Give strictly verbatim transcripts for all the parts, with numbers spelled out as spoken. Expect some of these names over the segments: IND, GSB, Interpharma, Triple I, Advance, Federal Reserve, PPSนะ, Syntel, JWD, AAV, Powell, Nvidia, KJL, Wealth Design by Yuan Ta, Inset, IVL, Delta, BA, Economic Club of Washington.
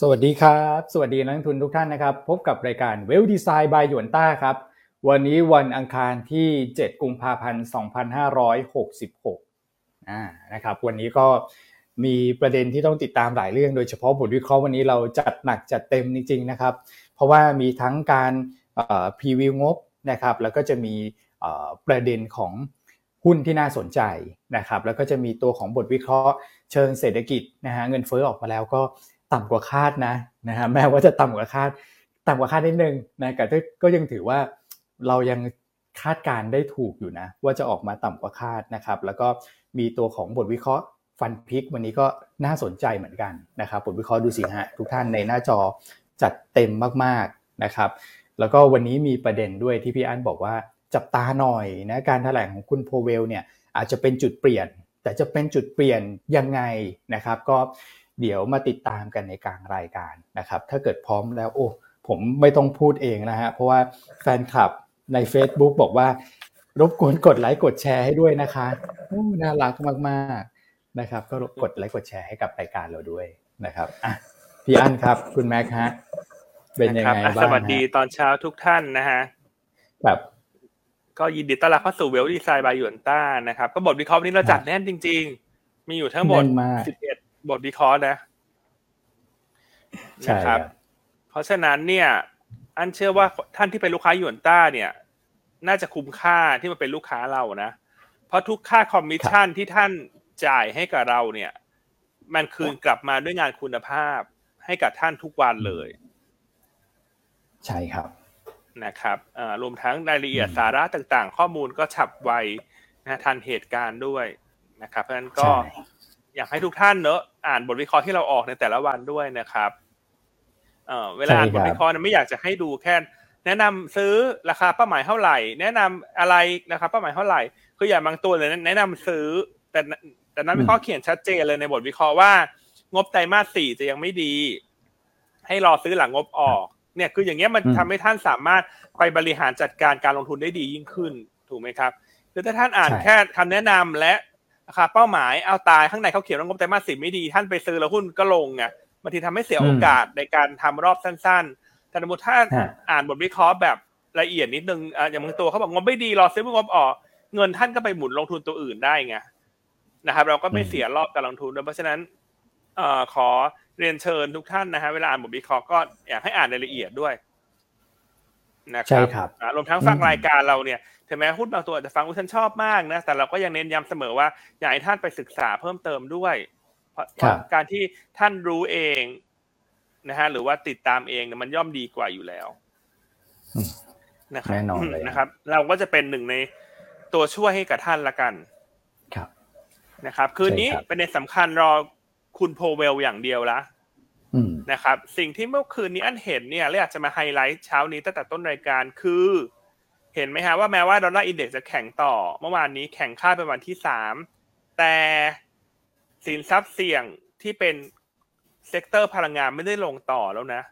สวัสดีครับสวัสดีนักลงทุนทุกท่านนะครับพบกับรายการ Wealth Design by Yuan Ta ครับวันนี้วันอังคารที่เจ็ดกุมภาพันธ์สองพันห้าร้อยหกสิบหกอ่านะครับวันนี้ก็มีประเด็นที่ต้องติดตามหลายเรื่องโดยเฉพาะบทวิเคราะห์วันนี้เราจัดหนักจัดเต็มจริงๆนะครับเพราะว่ามีทั้งการเอ่อพรีวิวงบนะครับแล้วก็จะมีเอ่อประเด็นของหุ้นที่น่าสนใจนะครับแล้วก็จะมีตัวของบทวิเคราะห์เชิงเศรษฐกิจนะฮะเงินเฟ้อออกมาแล้วก็ต่ำกว่าคาดนะนะฮะแม้ว่าจะต่ำกว่าคาดต่ำกว่าคาดนิดนึงนะแต่ก็ยังถือว่าเรายังคาดการได้ถูกอยู่นะว่าจะออกมาต่ำกว่าคาดนะครับแล้วก็มีตัวของบทวิเคราะห์ฟันพิกวันนี้ก็น่าสนใจเหมือนกันนะครับบทวิเคราะห์ดูสิฮะทุกท่านในหน้าจอจัดเต็มมากๆนะครับแล้วก็วันนี้มีประเด็นด้วยที่พี่อั้นบอกว่าจับตาหน่อยนะการแถลงของคุณโพเวลเนี่ยอาจจะเป็นจุดเปลี่ยนแต่จะเป็นจุดเปลี่ยนยังไงนะครับก็เดี๋ยวมาติดตามกันในกลางรายการนะครับถ้าเกิดพร้อมแล้วโอ้ผมไม่ต้องพูดเองนะฮะเพราะว่าแฟนคลับใน Facebook บอกว่ารบกวนกดไลค์กดแชร์ให้ด้วยนะคะโอ้น่ารักมากๆนะครับก็กดไลค์กดแชร์ให้กับรายการเราด้วยนะครับอ่ะพี่อั้นครับคุณแม็กฮะเป็นยังไงบ้างสวัสดีตอนเช้าทุกท่านนะฮะแบบก็ยินดีต้อนรับเข้าสู่ Wealth Design by Yuan Ta นะครับก็บทวิเคราะห์วันนี้เราจัดแน่นจริงๆมีอยู่ทั้งหมดสิบเอ็ดบทวิเคราะห์นะนะครับเพราะฉะนั้นเนี่ยอันเชื่อว่าท่านที่เป็นลูกค้ายูนต้าเนี่ยน่าจะคุ้มค่าที่มาเป็นลูกค้าเรานะเพราะทุกค่าคอมมิชชั่นที่ท่านจ่ายให้กับเราเนี่ยมันคืนกลับมาด้วยงานคุณภาพให้กับท่านทุกวันเลยใช่ครับนะครับรวมทั้งรายละเอียดสาระต่างๆข้อมูลก็ฉับไวนะทันเหตุการณ์ด้วยนะครับเพราะฉะนั้นก็อยากให้ทุกท่านเนอะอ่านบทวิเคราะห์ที่เราออกในแต่ละวันด้วยนะครับเอ่อเวลาอ่านบทวิเคราะห์เนี่ยไม่อยากจะให้ดูแค่แนะนำซื้อราคาเป้าหมายเท่าไหร่แนะนำอะไรนะครับเป้าหมายเท่าไหร่คืออย่างบางตัวเลยแนะนำซื้อแต่แต่นั้นวิเคราะห์เขียนชัดเจนเลยในบทวิเคราะห์ว่างบไตรมาสสี่จะยังไม่ดีให้รอซื้อหลังงบออกเนี่ยคืออย่างเงี้ยมันทำให้ท่านสามารถไปบริหารจัดการการลงทุนได้ดียิ่งขึ้นถูกไหมครับคือถ้าท่านอ่านแค่คำแนะนำและราคาเป้าหมายเอาตายข้างในเขาเขียนว่างบไตรมาสสี่ไม่ดีท่านไปซื้อแล้วหุ้นก็ลงไงบางทีทำให้เสียโอกาสในการทำรอบสั้นๆแต่สมมติถ้าอ่านบทวิเคราะห์แบบละเอียดนิดนึงอย่างบางตัวเขาบอกงบไม่ดีรอซื้องบออกเงินท่านก็ไปหมุนลงทุนตัวอื่นได้ไงนะครับเราก็ไม่เสียรอบการลงทุนเพราะฉะนั้นขอเรียนเชิญทุกท่านนะฮะเวลาอ่านบทวิเคราะห์ก็อยากให้อ่านละเอียดด้วยนะครับรวมทั้งฟังรายการเราเนี่ยถึงแม้หุ้นบางตัวอาจจะฟังว่าฉันชอบมากนะแต่เราก็ยังเน้นย้ำเสมอว่าอยากให้ท่านไปศึกษาเพิ่มเติมด้วยเพราะการที่ท่านรู้เองนะฮะหรือว่าติดตามเองมันย่อมดีกว่าอยู่แล้วนะครับแน่นอนเลยนะครับเราก็จะเป็นหนึ่งในตัวช่วยให้กับท่านละกันครับนะครับคืนนี้เป็นในสำคัญรอคุณโพเวลอย่างเดียวละนะครับสิ่งที่เมื่อคืนนี้อันเห็นเนี่ยเลยอาจจะมาไฮไลท์เช้านี้ตั้งแต่ต้นรายการคือเห็นไหมฮะว่าแม้ว่าดอลลาร์อินเด็กซ์จะแข็งต่อเมื่อวานนี้แข็งค่าเป็นวันที่สามแต่สินทรัพย์เสี่ยงที่เป็นเซกเตอร์พลังงานไม่ได้ลงต่อแล้วนะ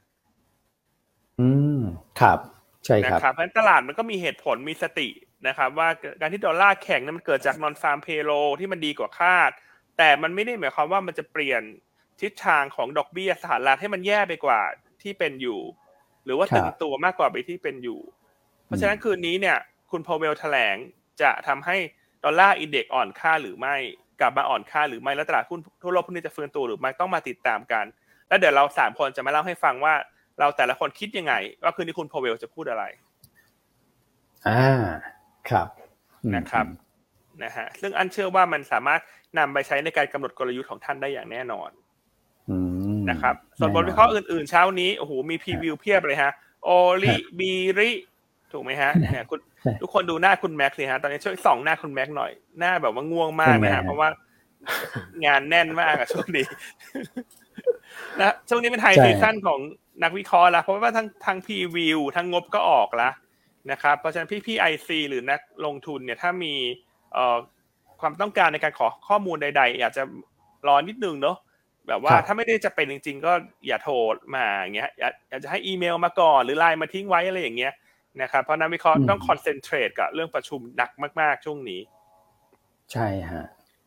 อืมครับใช่ครับนะครับเพราะฉะนั้นตลาดมันก็มีเหตุผลมีสตินะครับว่าการที่ดอลลาร์แข็งนั้นมันเกิดจากนอนฟาร์มเพโลที่มันดีกว่าคาดแต่มันไม่ได้หมายความว่ามันจะเปลี่ยนทิศทางของดอกเบี้ยสหรัฐให้มันแย่ไปกว่าที่เป็นอยู่หรือว่าตึงตัวมากกว่าไปที่เป็นอยู่เพราะฉะนั้นคืนนี้เนี่ยคุณพอลเวลแถลงจะทำให้ดอลลาร์อินเด็กซ์อ่อนค่าหรือไม่กลับมาอ่อนค่าหรือไม่แล้วตลาดหุ้นทั่วโลกพวกนี้จะฟื้นตัวหรือไม่ต้องมาติดตามกันแล้วเดี๋ยวเราสามคนจะมาเล่าให้ฟังว่าเราแต่ละคนคิดยังไงว่าคืนนี้คุณพอลเวลจะพูดอะไรอ่าครับนะครับนะฮะซึ่งอันเชื่อว่ามันสามารถนำไปใช้ในการกำหนดกลยุทธ์ของท่านได้อย่างแน่นอนนะครับส่วนบทวิเคราะห์อื่นๆเช้านี้โอ้โหมีพรีวิวเพียบเลยฮะโอลิบีริถูกไหมฮะเนี่ยคุณทุกคนดูหน้าคุณแม็กซ์เลยฮะตอนนี้ช่วยส่องหน้าคุณแม็กซ์หน่อยหน้าแบบว่าง่วงมากนะฮะเพราะว่างานแน่นมากอะช่วงนี้นะช่วงนี้เป็นไฮซีซั่นของนักวิเคราะห์ละเพราะว่าทั้งทั้งพรีวิวทั้งงบก็ออกละนะครับเพราะฉะนั้นพี่ๆ ไอ ซี หรือนักลงทุนเนี่ยถ้ามีเอ่อความต้องการในการขอข้อมูลใดๆอยากจะรอนิดนึงเนาะแบบว่าถ้าไม่ได้จะเป็นจริงๆก็อย่าโทรมาอย่างเงี้ยอยากจะให้อีเมลมาก่อนหรือไลน์มาทิ้งไว้อะไรอย่างเงี้ยนะครับเพราะนักวิเคราะห์ต้องคอนเซนเทรตกับเรื่องประชุมหนักมากๆช่วงนี้ใช่ฮะ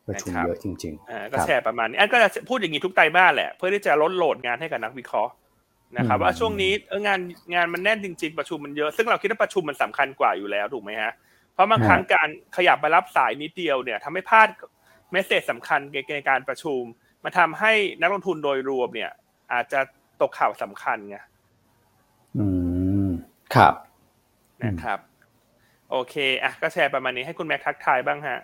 ประชุมเยอะจริงๆก็แชร์ประมาณนี้อันก็จะพูดอย่างนี้ทุกไตรมาสแหละเพื่อที่จะลดโหลดงานให้กับนักวิเคราะห์นะครับว่าช่วงนี้งานงานมันแน่นจริงๆประชุมมันเยอะซึ่งเราคิดว่าประชุมมันสำคัญกว่าอยู่แล้วถูกไหมฮะเพราะบางครั้งการขยับมารับสายนิดเดียวเนี่ยทำให้พลาดเมสเสจสำคัญในการประชุมมันทำให้นักลงทุนโดยรวมเนี่ยอาจจะตกข่าวสำคัญไงอืมครับนะครับโอเคอ่ะก็แชร์ประมาณนี้ให้คุณแม็กทักทายบ้างฮะ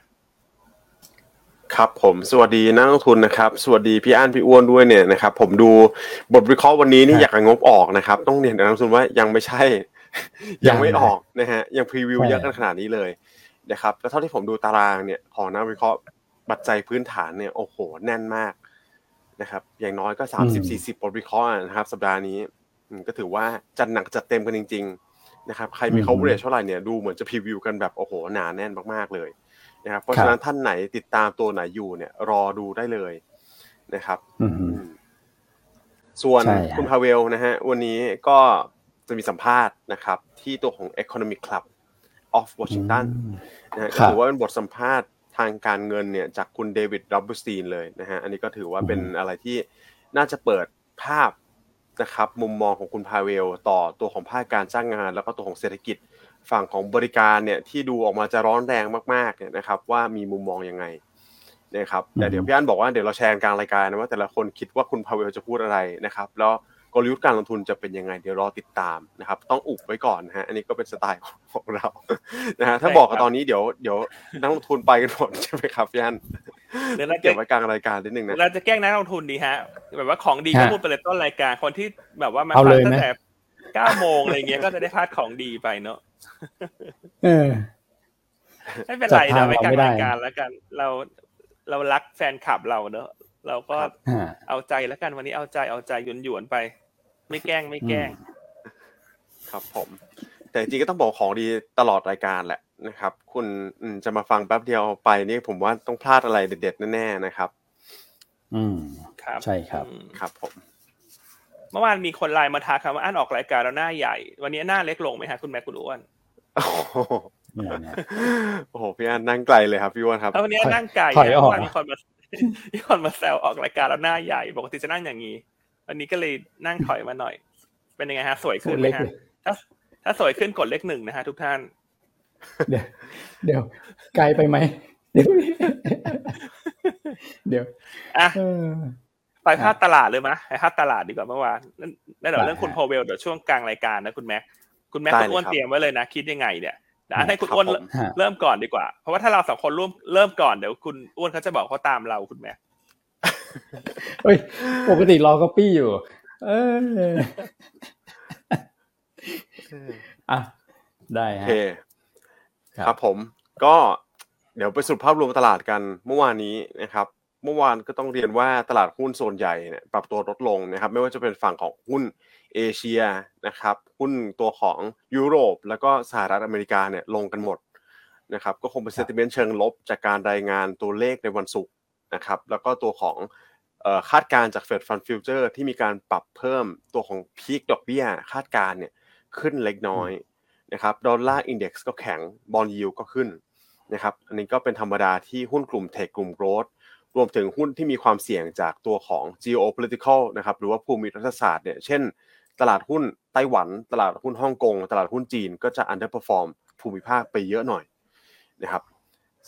ครับผมสวัสดีนักลงทุนนะครับสวัสดีพี่อั้นพี่อ้วนด้วยเนี่ยนะครับผมดูบทวิเคราะห์วันนี้นี่อยากงบออกนะครับต้องเรียนนักลงทุนว่ายังไม่ใช่ยังไม่ออกนะฮะยังพรีวิวเยอะขนาดนี้เลยนะครับแล้วเท่าที่ผมดูตารางเนี่ยของนักวิเคราะห์ปัจจัยพื้นฐานเนี่ยโอ้โหแน่นมากนะครับอย่างน้อยก็สามสิบ สี่สิบบทวิเคราะห์นะครับสัปดาห์นี้ก็ถือว่าจัดหนักจัดเต็มกันจริงๆนะครับใครมี coverage เท่าไหร่เนี่ยดูเหมือนจะพรีวิวกันแบบโอ้โหหนาแน่นมากๆเลยนะครับเพราะฉะนั้นท่านไหนติดตามตัวไหนอยู่เนี่ยรอดูได้เลยนะครับส่วนคุณพาเวลนะฮะวันนี้ก็จะมีสัมภาษณ์นะครับที่ตัวของ Economic Club of Washington นะฮะถือว่าเป็นบทสัมภาษณ์ทางการเงินเนี่ยจากคุณเดวิดร็อบเบอร์สตีนเลยนะฮะอันนี้ก็ถือว่าเป็นอะไรที่น่าจะเปิดภาพนะครับมุมมองของคุณพาเวลต่อตัวของภาคการจ้างงานแล้วก็ตัวของเศรษฐกิจฝั่งของบริการเนี่ยที่ดูออกมาจะร้อนแรงมากๆเนี่ยนะครับว่ามีมุมมองยังไงนะครับแต่เดี๋ยวพี่อั้นบอกว่าเดี๋ยวเราแชร์กลางรายการนะว่าแต่ละคนคิดว่าคุณพาเวลจะพูดอะไรนะครับแล้วกลยุทธ์การลงทุนจะเป็นยังไงเดี๋ยวรอติดตามนะครับต้องอุบไว้ก่อนนะฮะอันนี้ก็เป็นสไตล์ของเรานะฮะถ้าบอกกันตอนนี้เดี๋ยวเดี๋ยวนักลงทุนไปกันหมดใช่มั้ยครับพี่อั้นเดี๋ยวเราเก็บไว้กลางรายการนิดนึงนะเราจะแกล้งนักลงทุนดีฮะแบบว่าของดีก็พูดไปเลยต้นรายการคนที่แบบว่ามาฟังตั้งแต่ เก้าโมง อะไรอย่างเงี้ยก็จะได้พลาดของดีไปเนาะเออไม่เป็นไรนะไม่กลางรายการแล้วกันเราเรารักแฟนคลับเราเนาะเราก็เอาใจแล้วกันวันนี้เอาใจเอาใจหยวนๆไปไม่แกล้งไม่แกล้งครับผมแต่จริงก็ต้องบอกของดีตลอดรายการแหละนะครับคุณจะมาฟังแป๊บเดียวไปนี่ผมว่าต้องพลาดอะไรเด็ดๆแน่ๆนะครับอืมครับใช่ครับครับผมเมื่อวานมีคนไลน์มาทักครับว่าอั้นออกรายการแล้วหน้าใหญ่วันนี้หน้าเล็กลงไหมฮะคุณแม่คุณอ้วนโอ้โหโอ้โหพี่อั้นนั่งไกลเลยครับพี่อ้วนครับวันนี้นั่งไกลถอยออกมีคนมามีคนมาแซวออกรายการแล้วหน้าใหญ่ปกติจะนั่งอย่างนี้วันนี้ก็เลยนั่งถอยมาหน่อยเป็นยังไงฮะสวยขึ้นไหมฮะถ้าถ้าสวยขึ้นกดเลขหนึ่งนะฮะทุกท่านเดี๋ยวเดี๋ยวไกลไปไหมเดี๋ยวเดี๋ยวอ่ะไปภาพตลาดเลยมั้ยไปภาพตลาดดีกว่าเมื่อวานนั่นเดี๋ยวเรื่องคุณพอเวลเดี๋ยวช่วงกลางรายการนะคุณแม็กคุณแม็กคุณอ้วนเตรียมไว้เลยนะคิดยังไงเนี่ยนะให้คุณอ้วนเริ่มก่อนดีกว่าเพราะว่าถ้าเราสองคนร่วมเริ่มก่อนเดี๋ยวคุณอ้วนเขาจะบอกเขาตามเราคุณแม็กเฮ้ยปกติรอก๊อปปี้อยู่เอออ่ะได้ฮะโอเคครับผมก็เดี๋ยวไปสรุปภาพรวมตลาดกันเมื่อวานนี้นะครับเมื่อวานก็ต้องเรียนว่าตลาดหุ้นโซนใหญ่เนี่ยปรับตัวลดลงนะครับไม่ว่าจะเป็นฝั่งของหุ้นเอเชียนะครับหุ้นตัวของยุโรปแล้วก็สหรัฐอเมริกาเนี่ยลงกันหมดนะครับก็คงเป็นเซนติเมนต์เชิงลบจากการรายงานตัวเลขในวันศุกร์นะครับแล้วก็ตัวของเอ่อคาดการณ์จาก Fed Fund Future ที่มีการปรับเพิ่มตัวของ Peak ดอกเบี้ยคาดการณ์เนี่ยขึ้นเล็กน้อยนะครับดอลลาร์ Index ก็แข็ง Bond Yield ก็ขึ้นนะครับอันนี้ก็เป็นธรรมดาที่หุ้นกลุ่ม Tech กลุ่ม Growthรวมถึงหุ้นที่มีความเสี่ยงจากตัวของ geopolitical นะครับหรือว่าภูมิรัฐศาสตร์เนี่ยเช่นตลาดหุ้นไต้หวันตลาดหุ้นฮ่องกงตลาดหุ้นจีนก็จะ underperform ภูมิภาคไปเยอะหน่อยนะครับ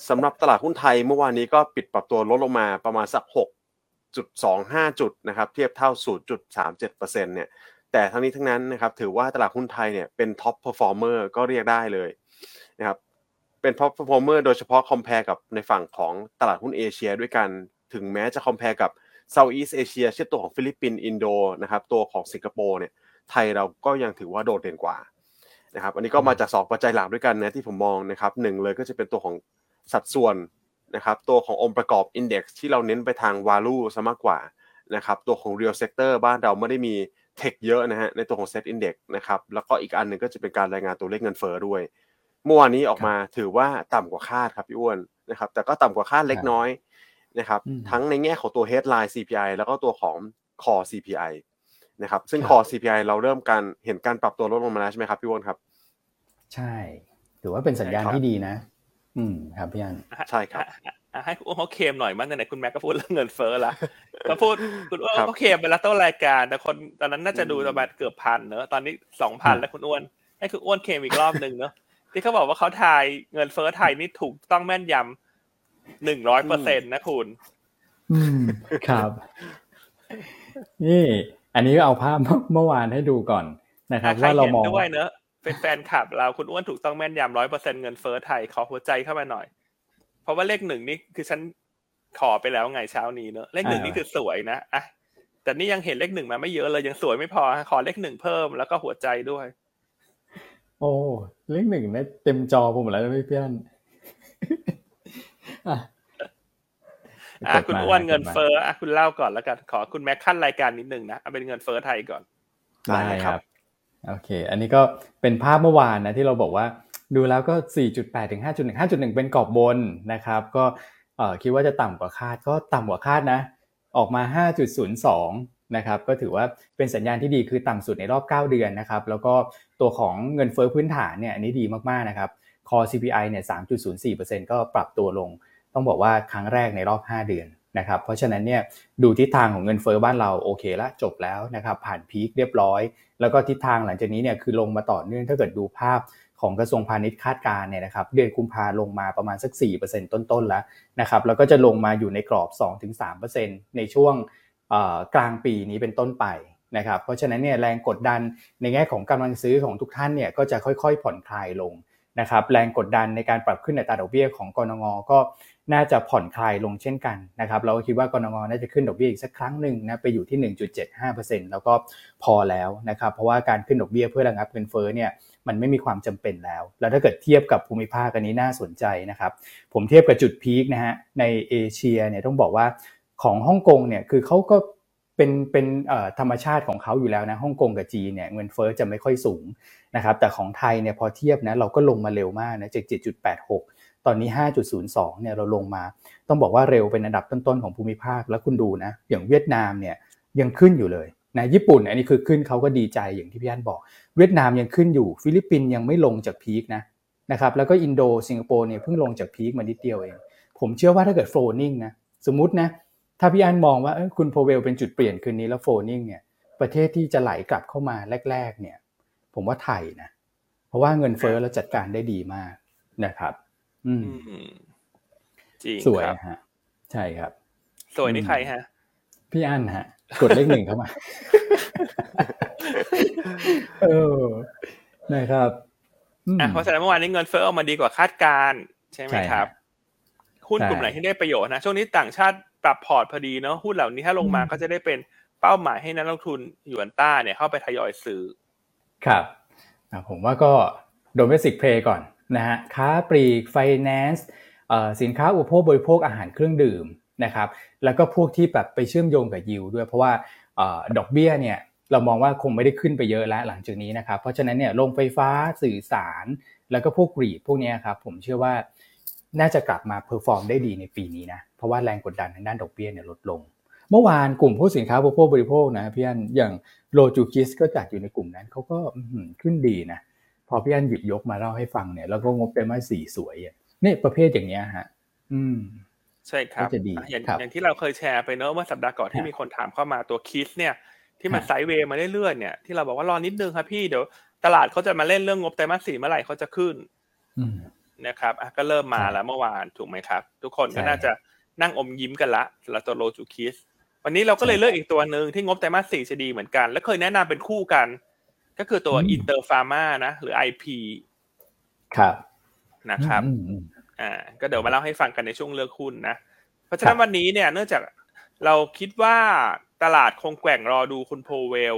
สำหรับตลาดหุ้นไทยเมื่อวานนี้ก็ปิดปรับตัวลดลงมาประมาณสัก หกจุดสองห้า จุดนะครับเทียบเท่า ศูนย์จุดสามเจ็ดเปอร์เซ็นต์ เนี่ยแต่ทั้งนี้ทั้งนั้นนะครับถือว่าตลาดหุ้นไทยเนี่ยเป็น top performer ก็เรียกได้เลยนะครับเป็น top performer โดยเฉพาะ compare กับในฝั่งของตลาดหุ้นเอเชียด้วยกันถึงแม้จะ compare กับ Southeast Asia เช่นตัวของฟิลิปปินส์อินโดนะครับตัวของสิงคโปร์เนี่ยไทยเราก็ยังถือว่าโดดเด่นกว่านะครับอันนี้ก็มาจากสองปัจจัยหลักด้วยกันนะที่ผมมองนะครับหนึ่งเลยก็จะเป็นตัวของสัดส่วนนะครับตัวขององค์ประกอบ index ที่เราเน้นไปทาง value ซะมากกว่านะครับตัวของ real sector บ้านเราไม่ได้มี tech เยอะนะฮะในตัวของ เซ็ต Index นะครับแล้วก็อีกอันนึงก็จะเป็นการรายงานตัวเลขเงินเฟ้อด้วยเมื่อวานนี้ออกมาถือว่าต่ำกว่าคาดครับพี่อ้วนนะครับแต่ก็ต่ำกว่าคาดเล็กน้อยนะครับทั้งในแง่ของตัว headline ซี พี ไอ แล้วก็ตัวของ core ซี พี ไอ นะครับซึ่ง core ซี พี ไอ เราเริ่มการเห็นการปรับตัวลดลงมาแล้วใช่ไหมครับพี่อ้วนครับใช่ถือว่าเป็นสัญญาณที่ดีนะอืมครับพี่อั้นใช่ครับ ให้คุณอ้วนเขาเคลมหน่อยมั้งไหนๆคุณแม็กก็พูดเรื่องเงินเฟ้อละก็พูดคุณอ้วนเขาเคลมไปแล้วต้นรายการแต่คนตอนนั้นน่าจะดูประมาณเกือบพันเนอะตอนนี้สองพันแล้วคุณอ้วนให้คุณอ้วนเคลมอีกรอบนึงเนอะที่เขาบอกว่าเขาทายเงินเฟ้อไทยนี่ถูกต้องแม่นยำหนึ่งร้อยเปอร์เซ็นต์นะคุณอืมครับนี่อันนี้เอาภาพเมื่อวานให้ดูก่อนนะครับว่าเรามองด้วยเนอะเป็นแฟนคลับเราคุณอ้วนถูกต้องแม่นยำร้อยเปอร์เซ็นต์เงินเฟ้อไทยขอหัวใจเข้ามาหน่อยเพราะว่าเลขหนึ่งนี่คือฉันขอไปแล้วไงเช้านี้เนอะเลขหนึ่งนี่คือสวยนะอ่ะแต่นี่ยังเห็นเลขหนึ่งมาไม่เยอะเลยยังสวยไม่พอขอเลขหนึ่งเพิ่มแล้วก็หัวใจด้วยโอ้เลขหนึ่งเนี่ยเต็มจอผมแล้วนะพี่เพื่อนอ่ะอ่ะคุณอ้วนเงินเฟ้ออ่ะคุณเล่าก่อนแล้วกันขอคุณแม็กขั้นรายการนิดนึงนะเอาเป็นเงินเฟ้อไทยก่อนได้ครับโอเคอันนี้ก็เป็นภาพเมื่อวานนะที่เราบอกว่าดูแล้วก็ สี่จุดแปด ถึง ห้าจุดหนึ่ง ห้าจุดหนึ่ง เป็นกรอบบนนะครับก็เอ่อคิดว่าจะต่ำกว่าคาดก็ต่ำกว่าคาดนะออกมา ห้าจุดศูนย์สอง นะครับก็ถือว่าเป็นสัญญาณที่ดีคือต่ำสุดในรอบเก้าเดือนนะครับแล้วก็ตัวของเงินเฟ้อพื้นฐานเนี่ยอันนี้ดีมากๆนะครับ Core ซี พี ไอ เนี่ย สามจุดศูนย์สี่เปอร์เซ็นต์ ก็ปรับตัวลงต้องบอกว่าครั้งแรกในรอบห้าเดือนนะครับเพราะฉะนั้นเนี่ยดูทิศทางของเงินเฟ้อบ้านเราโอเคละจบแล้วนะครับผ่านพีคเรียบร้อยแล้วก็ทิศทางหลังจากนี้เนี่ยคือลงมาต่อเนื่องถ้าเกิดดูภาพของกระทรวงพาณิชย์คาดการณ์เนี่ยนะครับเดือนกุมภาลงมาประมาณสัก สี่เปอร์เซ็นต์ ต้นๆแล้วนะครับแล้วก็จะลงมาอยู่ในกรอบ สองถึงสามเปอร์เซ็นต์ ในช่วงเอ่อกลางปีนี้เป็นต้นไปนะครับเพราะฉะนั้นเนี่ยแรงกดดันในแง่ของกำลังซื้อของทุกท่านเนี่ยก็จะค่อยๆผ่อนคลายลงนะครับแรงกดดันในการปรับขึ้นอัตราดอกเบี้ยของกนง.ก็น่าจะผ่อนคลายลงเช่นกันนะครับเราคิดว่ากนง.น่าจะขึ้นดอกเบี้ยอีกสักครั้งนึงนะไปอยู่ที่ หนึ่งจุดเจ็ดห้าเปอร์เซ็นต์ แล้วก็พอแล้วนะครับเพราะว่าการขึ้นดอกเบี้ยเพื่อระงับเงินเฟ้อเนี่ยมันไม่มีความจำเป็นแล้วแล้วถ้าเกิดเทียบกับภูมิภาคอันนี้น่าสนใจนะครับผมเทียบกับจุดพีคนะฮะในเอเชียเนี่ยต้องบอกว่าของฮ่องกงเนี่ยคือเขาก็เป็นเป็นเอ่อธรรมชาติของเขาอยู่แล้วนะฮ่องกงกับจีนเนี่ยเงินเฟ้อจะไม่ค่อยสูงนะครับแต่ของไทยเนี่ยพอเทียบนะเราก็ลงมาเร็วมากนะจาก เจ็ดจุดแปดหก ตอนนี้ ห้าจุดศูนย์สอง เนี่ยเราลงมาต้องบอกว่าเร็วเป็นอันดับต้นๆของภูมิภาคแล้วคุณดูนะอย่างเวียดนามเนี่ยยังขึ้นอยู่เลยนะญี่ปุ่นอันนี้คือขึ้นเขาก็ดีใจอย่างที่พี่อั้นบอกเวียดนามยังขึ้นอยู่ฟิลิปปินส์ยังไม่ลงจากพีคนะนะครับแล้วก็อินโดสิงคโปร์เนี่ยเพิ่งลงจากพีคมานิดเดียวเองผมเชื่อว่าถ้าเกิดโฟลว์นิ่งนะสมมุตินะถ้าพี่อั้นมองว่าเอ้ยคุณโพเวลเป็นจุดเปลี่ยนคืนนี้แล้วโฟลว์นิ่งเนี่ยประเทศที่จะไหลกลับเข้ามาแรกๆเนี่ยผมว่าไทยนะเพราะว่าเงินเฟ้อเราจัดการได้ดีมากนะครับอืมจริงสวยฮะใช่ครับสวยนี่ใครฮะพี่อั้นฮะกดเลขหนึ่งเข้ามาเออนะครับอ่ะเพราะฉะนั้นเมื่อวานนี้เงินเฟ้อออกมาดีกว่าคาดการใช่ไหมครับหุ้นกลุ่มไหนที่ได้ประโยชน์นะช่วงนี้ต่างชาติปรับพอร์ตพอดีเนาะหุ้นเหล่านี้ถ้าลงมาก็จะได้เป็นเป้าหมายให้นักลงทุนหยวนต้าเนี่ยเข้าไปทยอยซื้อครับผมว่าก็โดเมสติกเพลย์ก่อนนะฮะค้าปลีกไฟแนนซ์สินค้าอุปโภคบริโภคอาหารเครื่องดื่มนะครับแล้วก็พวกที่แบบไปเชื่อมโยงกับยิวด้วยเพราะว่าเอ่อดอกเบี้ยเนี่ยเรามองว่าคงไม่ได้ขึ้นไปเยอะแล้วหลังจากนี้นะครับเพราะฉะนั้นเนี่ยโรงไฟฟ้าสื่อสารแล้วก็พวกกรีดพวกนี้ครับผมเชื่อว่าน่าจะกลับมาเพอร์ฟอร์มได้ดีในปีนี้นะเพราะว่าแรงกดดันทางด้านดอกเบี้ยเนี่ยลดลงเมื่อวานกลุ่มผู้สินค้าอุปโภคบริโภคนะพี่อั้นอย่างโลจูกิสก็จัดอยู่ในกลุ่มนั้นเขาก็ขึ้นดีนะพอพี่อั้นหยิบยกมาเล่าให้ฟังเนี่ยแล้วก็งบไตรมาสสี่สวยเนี่ยประเภทอย่างเนี้ยฮะอืมใช่ครับอย่างที่เราเคยแชร์ไปเนอะเมื่อสัปดาห์ก่อนที่มีคนถามเข้ามาตัวคิสเนี่ยที่มันไซด์เวย์มาเรื่อยๆเนี่ยที่เราบอกว่ารอนิดนึงครับพี่เดี๋ยวตลาดเขาจะมาเล่นเรื่องงบไตรมาสสี่เมื่อไหร่เขาจะขึ้นนะครับก็เริ่มมาแล้วเมื่อวานถูกไหมครับทุกคนก็น่าจะนั่งอมยิ้มกันละสำหรับตัวโลจูคิสวันนี้เราก็เลยเลือกอีกตัวนึงที่งบไตรมาสสี่จะดีเหมือนกันและเคยแนะนำเป็นคู่กันก็คือตัว Interpharma นะหรือ ไอ พี ครับนะครับอ่าก็เดี๋ยวมาเล่าให้ฟังกันในช่วงเลือกหุ้นนะเพราะฉะนั้นวันนี้เนี่ยเนื่องจากเราคิดว่าตลาดคงแกว่งรอดูคุณโพเวล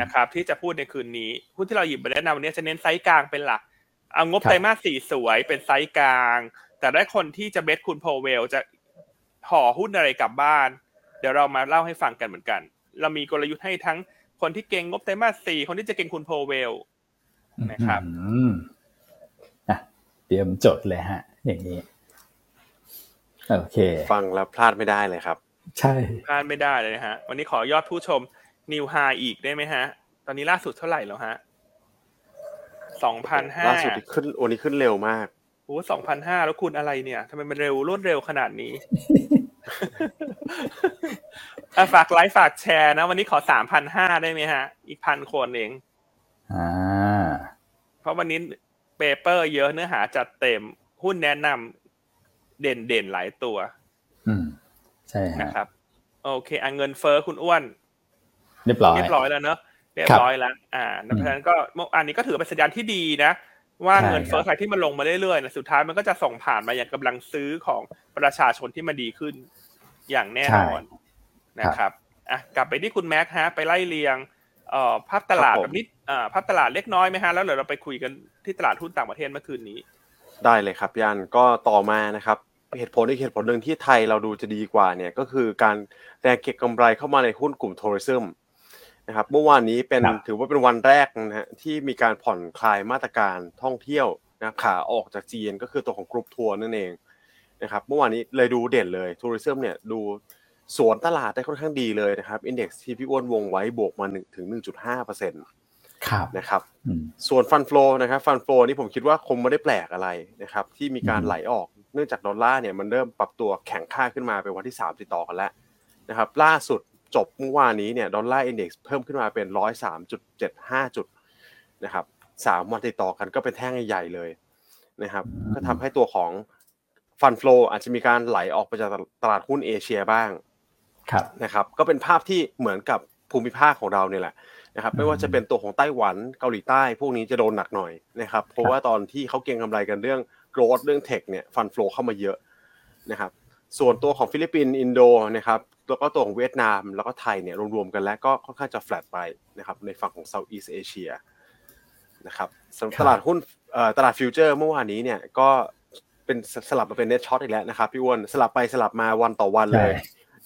นะครับที่จะพูดในคืนนี้หุ้นที่เราหยิบมาแนะนำวันนี้จะเน้นไซส์กลางเป็นหลักเอางบไตรมาสสี่สวยเป็นไซส์กลางแต่ได้คนที่จะเบสคุณโพเวลจะห่อหุ้นอะไรกลับบ้านเดี๋ยวเรามาเล่าให้ฟังกันเหมือนกันเรามีกลยุทธ์ให้ทั้งคนที่เก่งงบไตรมาสสี่คนที่จะเก่งคุณโพเวลนะครับเตรียมจดเลยฮะอย่างนี้โอเคฟังแล้วพลาดไม่ได้เลยครับใช่พลาดไม่ได้เลยนะฮะวันนี้ขอยอดผู้ชมนิวไฮอีกได้ไหมฮะตอนนี้ล่าสุดเท่าไหร่แล้วฮะ สองพันห้าร้อย ล่าสุดขึ้นวันนี้ขึ้นเร็วมาก โอ้สองพันห้าแล้วคุณอะไรเนี่ยทำไมมันเร็วรวดเร็วขนาดนี้ ฝากไลฟ์ฝากแชร์นะวันนี้ขอ สามพันห้าร้อย ได้ไหมฮะอีก หนึ่งพัน คนเองอ่าเพราะวันนี้เปเปอร์เยอะเนื้อหาจัดเต็มหุ้นแนะนำเด่นๆหลายตัวอืมใช่นะครับโอเคอ่ะเงินเฟ้อคุณอ้วนเรียบร้อยเรียบร้อยแล้วเนาะเรียบร้อยแล้วอ่าดังนั้นก็อันนี้ก็ถือเป็นสัญญาณที่ดีนะว่าเงินเฟ้อไทยที่มันลงมาเรื่อยๆนะสุดท้ายมันก็จะส่งผ่านมาอย่างกำลังซื้อของประชาชนที่มันดีขึ้นอย่างแน่นอนนะครับอ่ะกลับไปที่คุณแม็กฮะไปไล่เรียงเอ่อภาพตลาดแบบนิดเอ่อภาพตลาดเล็กน้อยมั้ยฮะแล้วเดี๋ยวเราไปคุยกันที่ตลาดหุ้นต่างประเทศเมื่อคืนนี้ได้เลยครับย่านก็ต่อมานะครับเหตุผลอีกเหตุผลนึงที่ไทยเราดูจะดีกว่าเนี่ยก็คือการแรงเก็งกำไรเข้ามาในหุ้นกลุ่มทัวริซึมนะครับเมื่อวานนี้เป็นถือว่าเป็นวันแรกนะฮะที่มีการผ่อนคลายมาตรการท่องเที่ยวนะขาออกจากจีนก็คือตัวของกรุ๊ปทัวร์นั่นเองนะครับเมื่อวานนี้เลยดูเด่นเลยทัวริซึมเนี่ยดูสวนตลาดได้ค่อนข้างดีเลยนะครับ Index ที่พี่อ้วนวงไว้บวกมาหนึ่งถึง หนึ่งจุดห้าเปอร์เซ็นต์ ครับนะครับส่วน Fund Flow นะครับ Fund Flow นี่ผมคิดว่าคงไม่ได้แปลกอะไรนะครับที่มีการไหลออกเนื่องจากดอลลาร์เนี่ยมันเริ่มปรับตัวแข็งค่าขึ้นมาเป็นวันที่สามติดต่อกันแล้วนะครับล่าสุดจบเมื่อวานนี้เนี่ยดอลลาร์ Index เพิ่มขึ้นมาเป็น หนึ่งร้อยสามจุดเจ็ดห้า จุดนะครับสามวันติดต่อกันก็เป็นแท่งใหญ่ๆเลยนะครับก็ทำให้ตัวของ Fund Flow อาจจะมีการไหลออกไปจากตลาดหุ้นเอเชียบ้างนะครับก็เป็นภาพที่เหมือนกับภูมิภาคของเราเนี่ยแหละนะครับไม่ว่าจะเป็นตัวของไต้หวันเกาหลีใต้พวกนี้จะโดนหนักหน่อยนะครับเพราะว่าตอนที่เขาเก็งกำไรกันเรื่องโกลด์เรื่องเทคเนี่ยฟันโฟลเข้ามาเยอะนะครับส่วนตัวของฟิลิปปินส์อินโดนะครับแล้วก็ตัวของเวียดนามแล้วก็ไทยเนี่ยรวมๆกันแล้วก็ค่อนข้างจะแฟลตไปนะครับในฝั่งของเซาท์อีสต์เอเชียนะครับสำหรับตลาดหุ้นเอ่อตลาดฟิวเจอร์เมื่อวานนี้เนี่ยก็เป็นสลับมาเป็นเน็ตช็อตอีกแล้วนะครับพี่อ้วนสลับไปสลับมาวันต่อวันเลย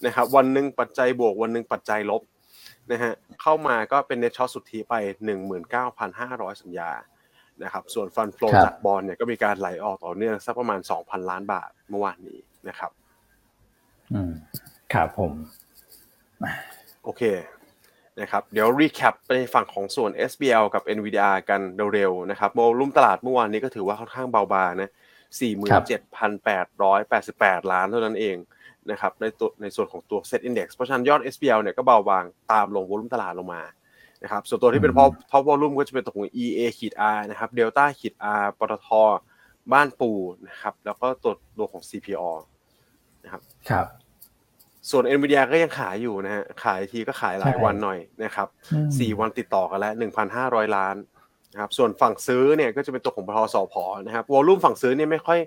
นะครับวันหนึ่งปัจจัยบวกวันหนึ่งปัจจัยลบนะฮะเข้ามาก็เป็นเน็ตช็อตสุทธิไป หนึ่งหมื่นเก้าพันห้าร้อย สัญญานะครับส่วนฟันโฟลจากบอนด์เนี่ยก็มีการไหลออกต่อเนื่องสักประมาณ สองพัน ล้านบาทเมื่อวานนี้นะครับอืมครับผมโอเคนะครับเดี๋ยวรีแคปไปในฝั่งของส่วน เอส บี แอล กับ เอ็น วี ดี อาร์ กันเร็วๆนะครับโวลุ่มตลาดเมื่อวานนี้ก็ถือว่าค่อนข้างเบาบางนะ สี่หมื่นเจ็ดพันแปดร้อยแปดสิบแปด ล้านเท่านั้นเองนะครับในตัวในส่วนของตัว เซต Index เพราะฉะนั้นยอด เอส บี แอล เนี่ยก็เบาบางตามลงวอลุ่มตลาดลงมานะครับส่วนตัวที่เป็นท็อปวอลุ่มก็จะเป็นตัวของ อี เอ อาร์ นะครับ Delta อาร์ ปตท.บ้านปูนะครับแล้วก็ตัวตัวของ ซี พี โอ นะครับครับส่วน Nvidia ก็ยังขายอยู่นะฮะขายทีก็ขายหลายวันหน่อยนะครับสี่วันติดต่อกันแล้ว หนึ่งพันห้าร้อย ล้านนะครับส่วนฝั่งซื้อเนี่ยก็จะเป็นตัวของปตท.สผ.นะครับวอลุ่มฝั่งซื้อเนี่ยไม่ค่อย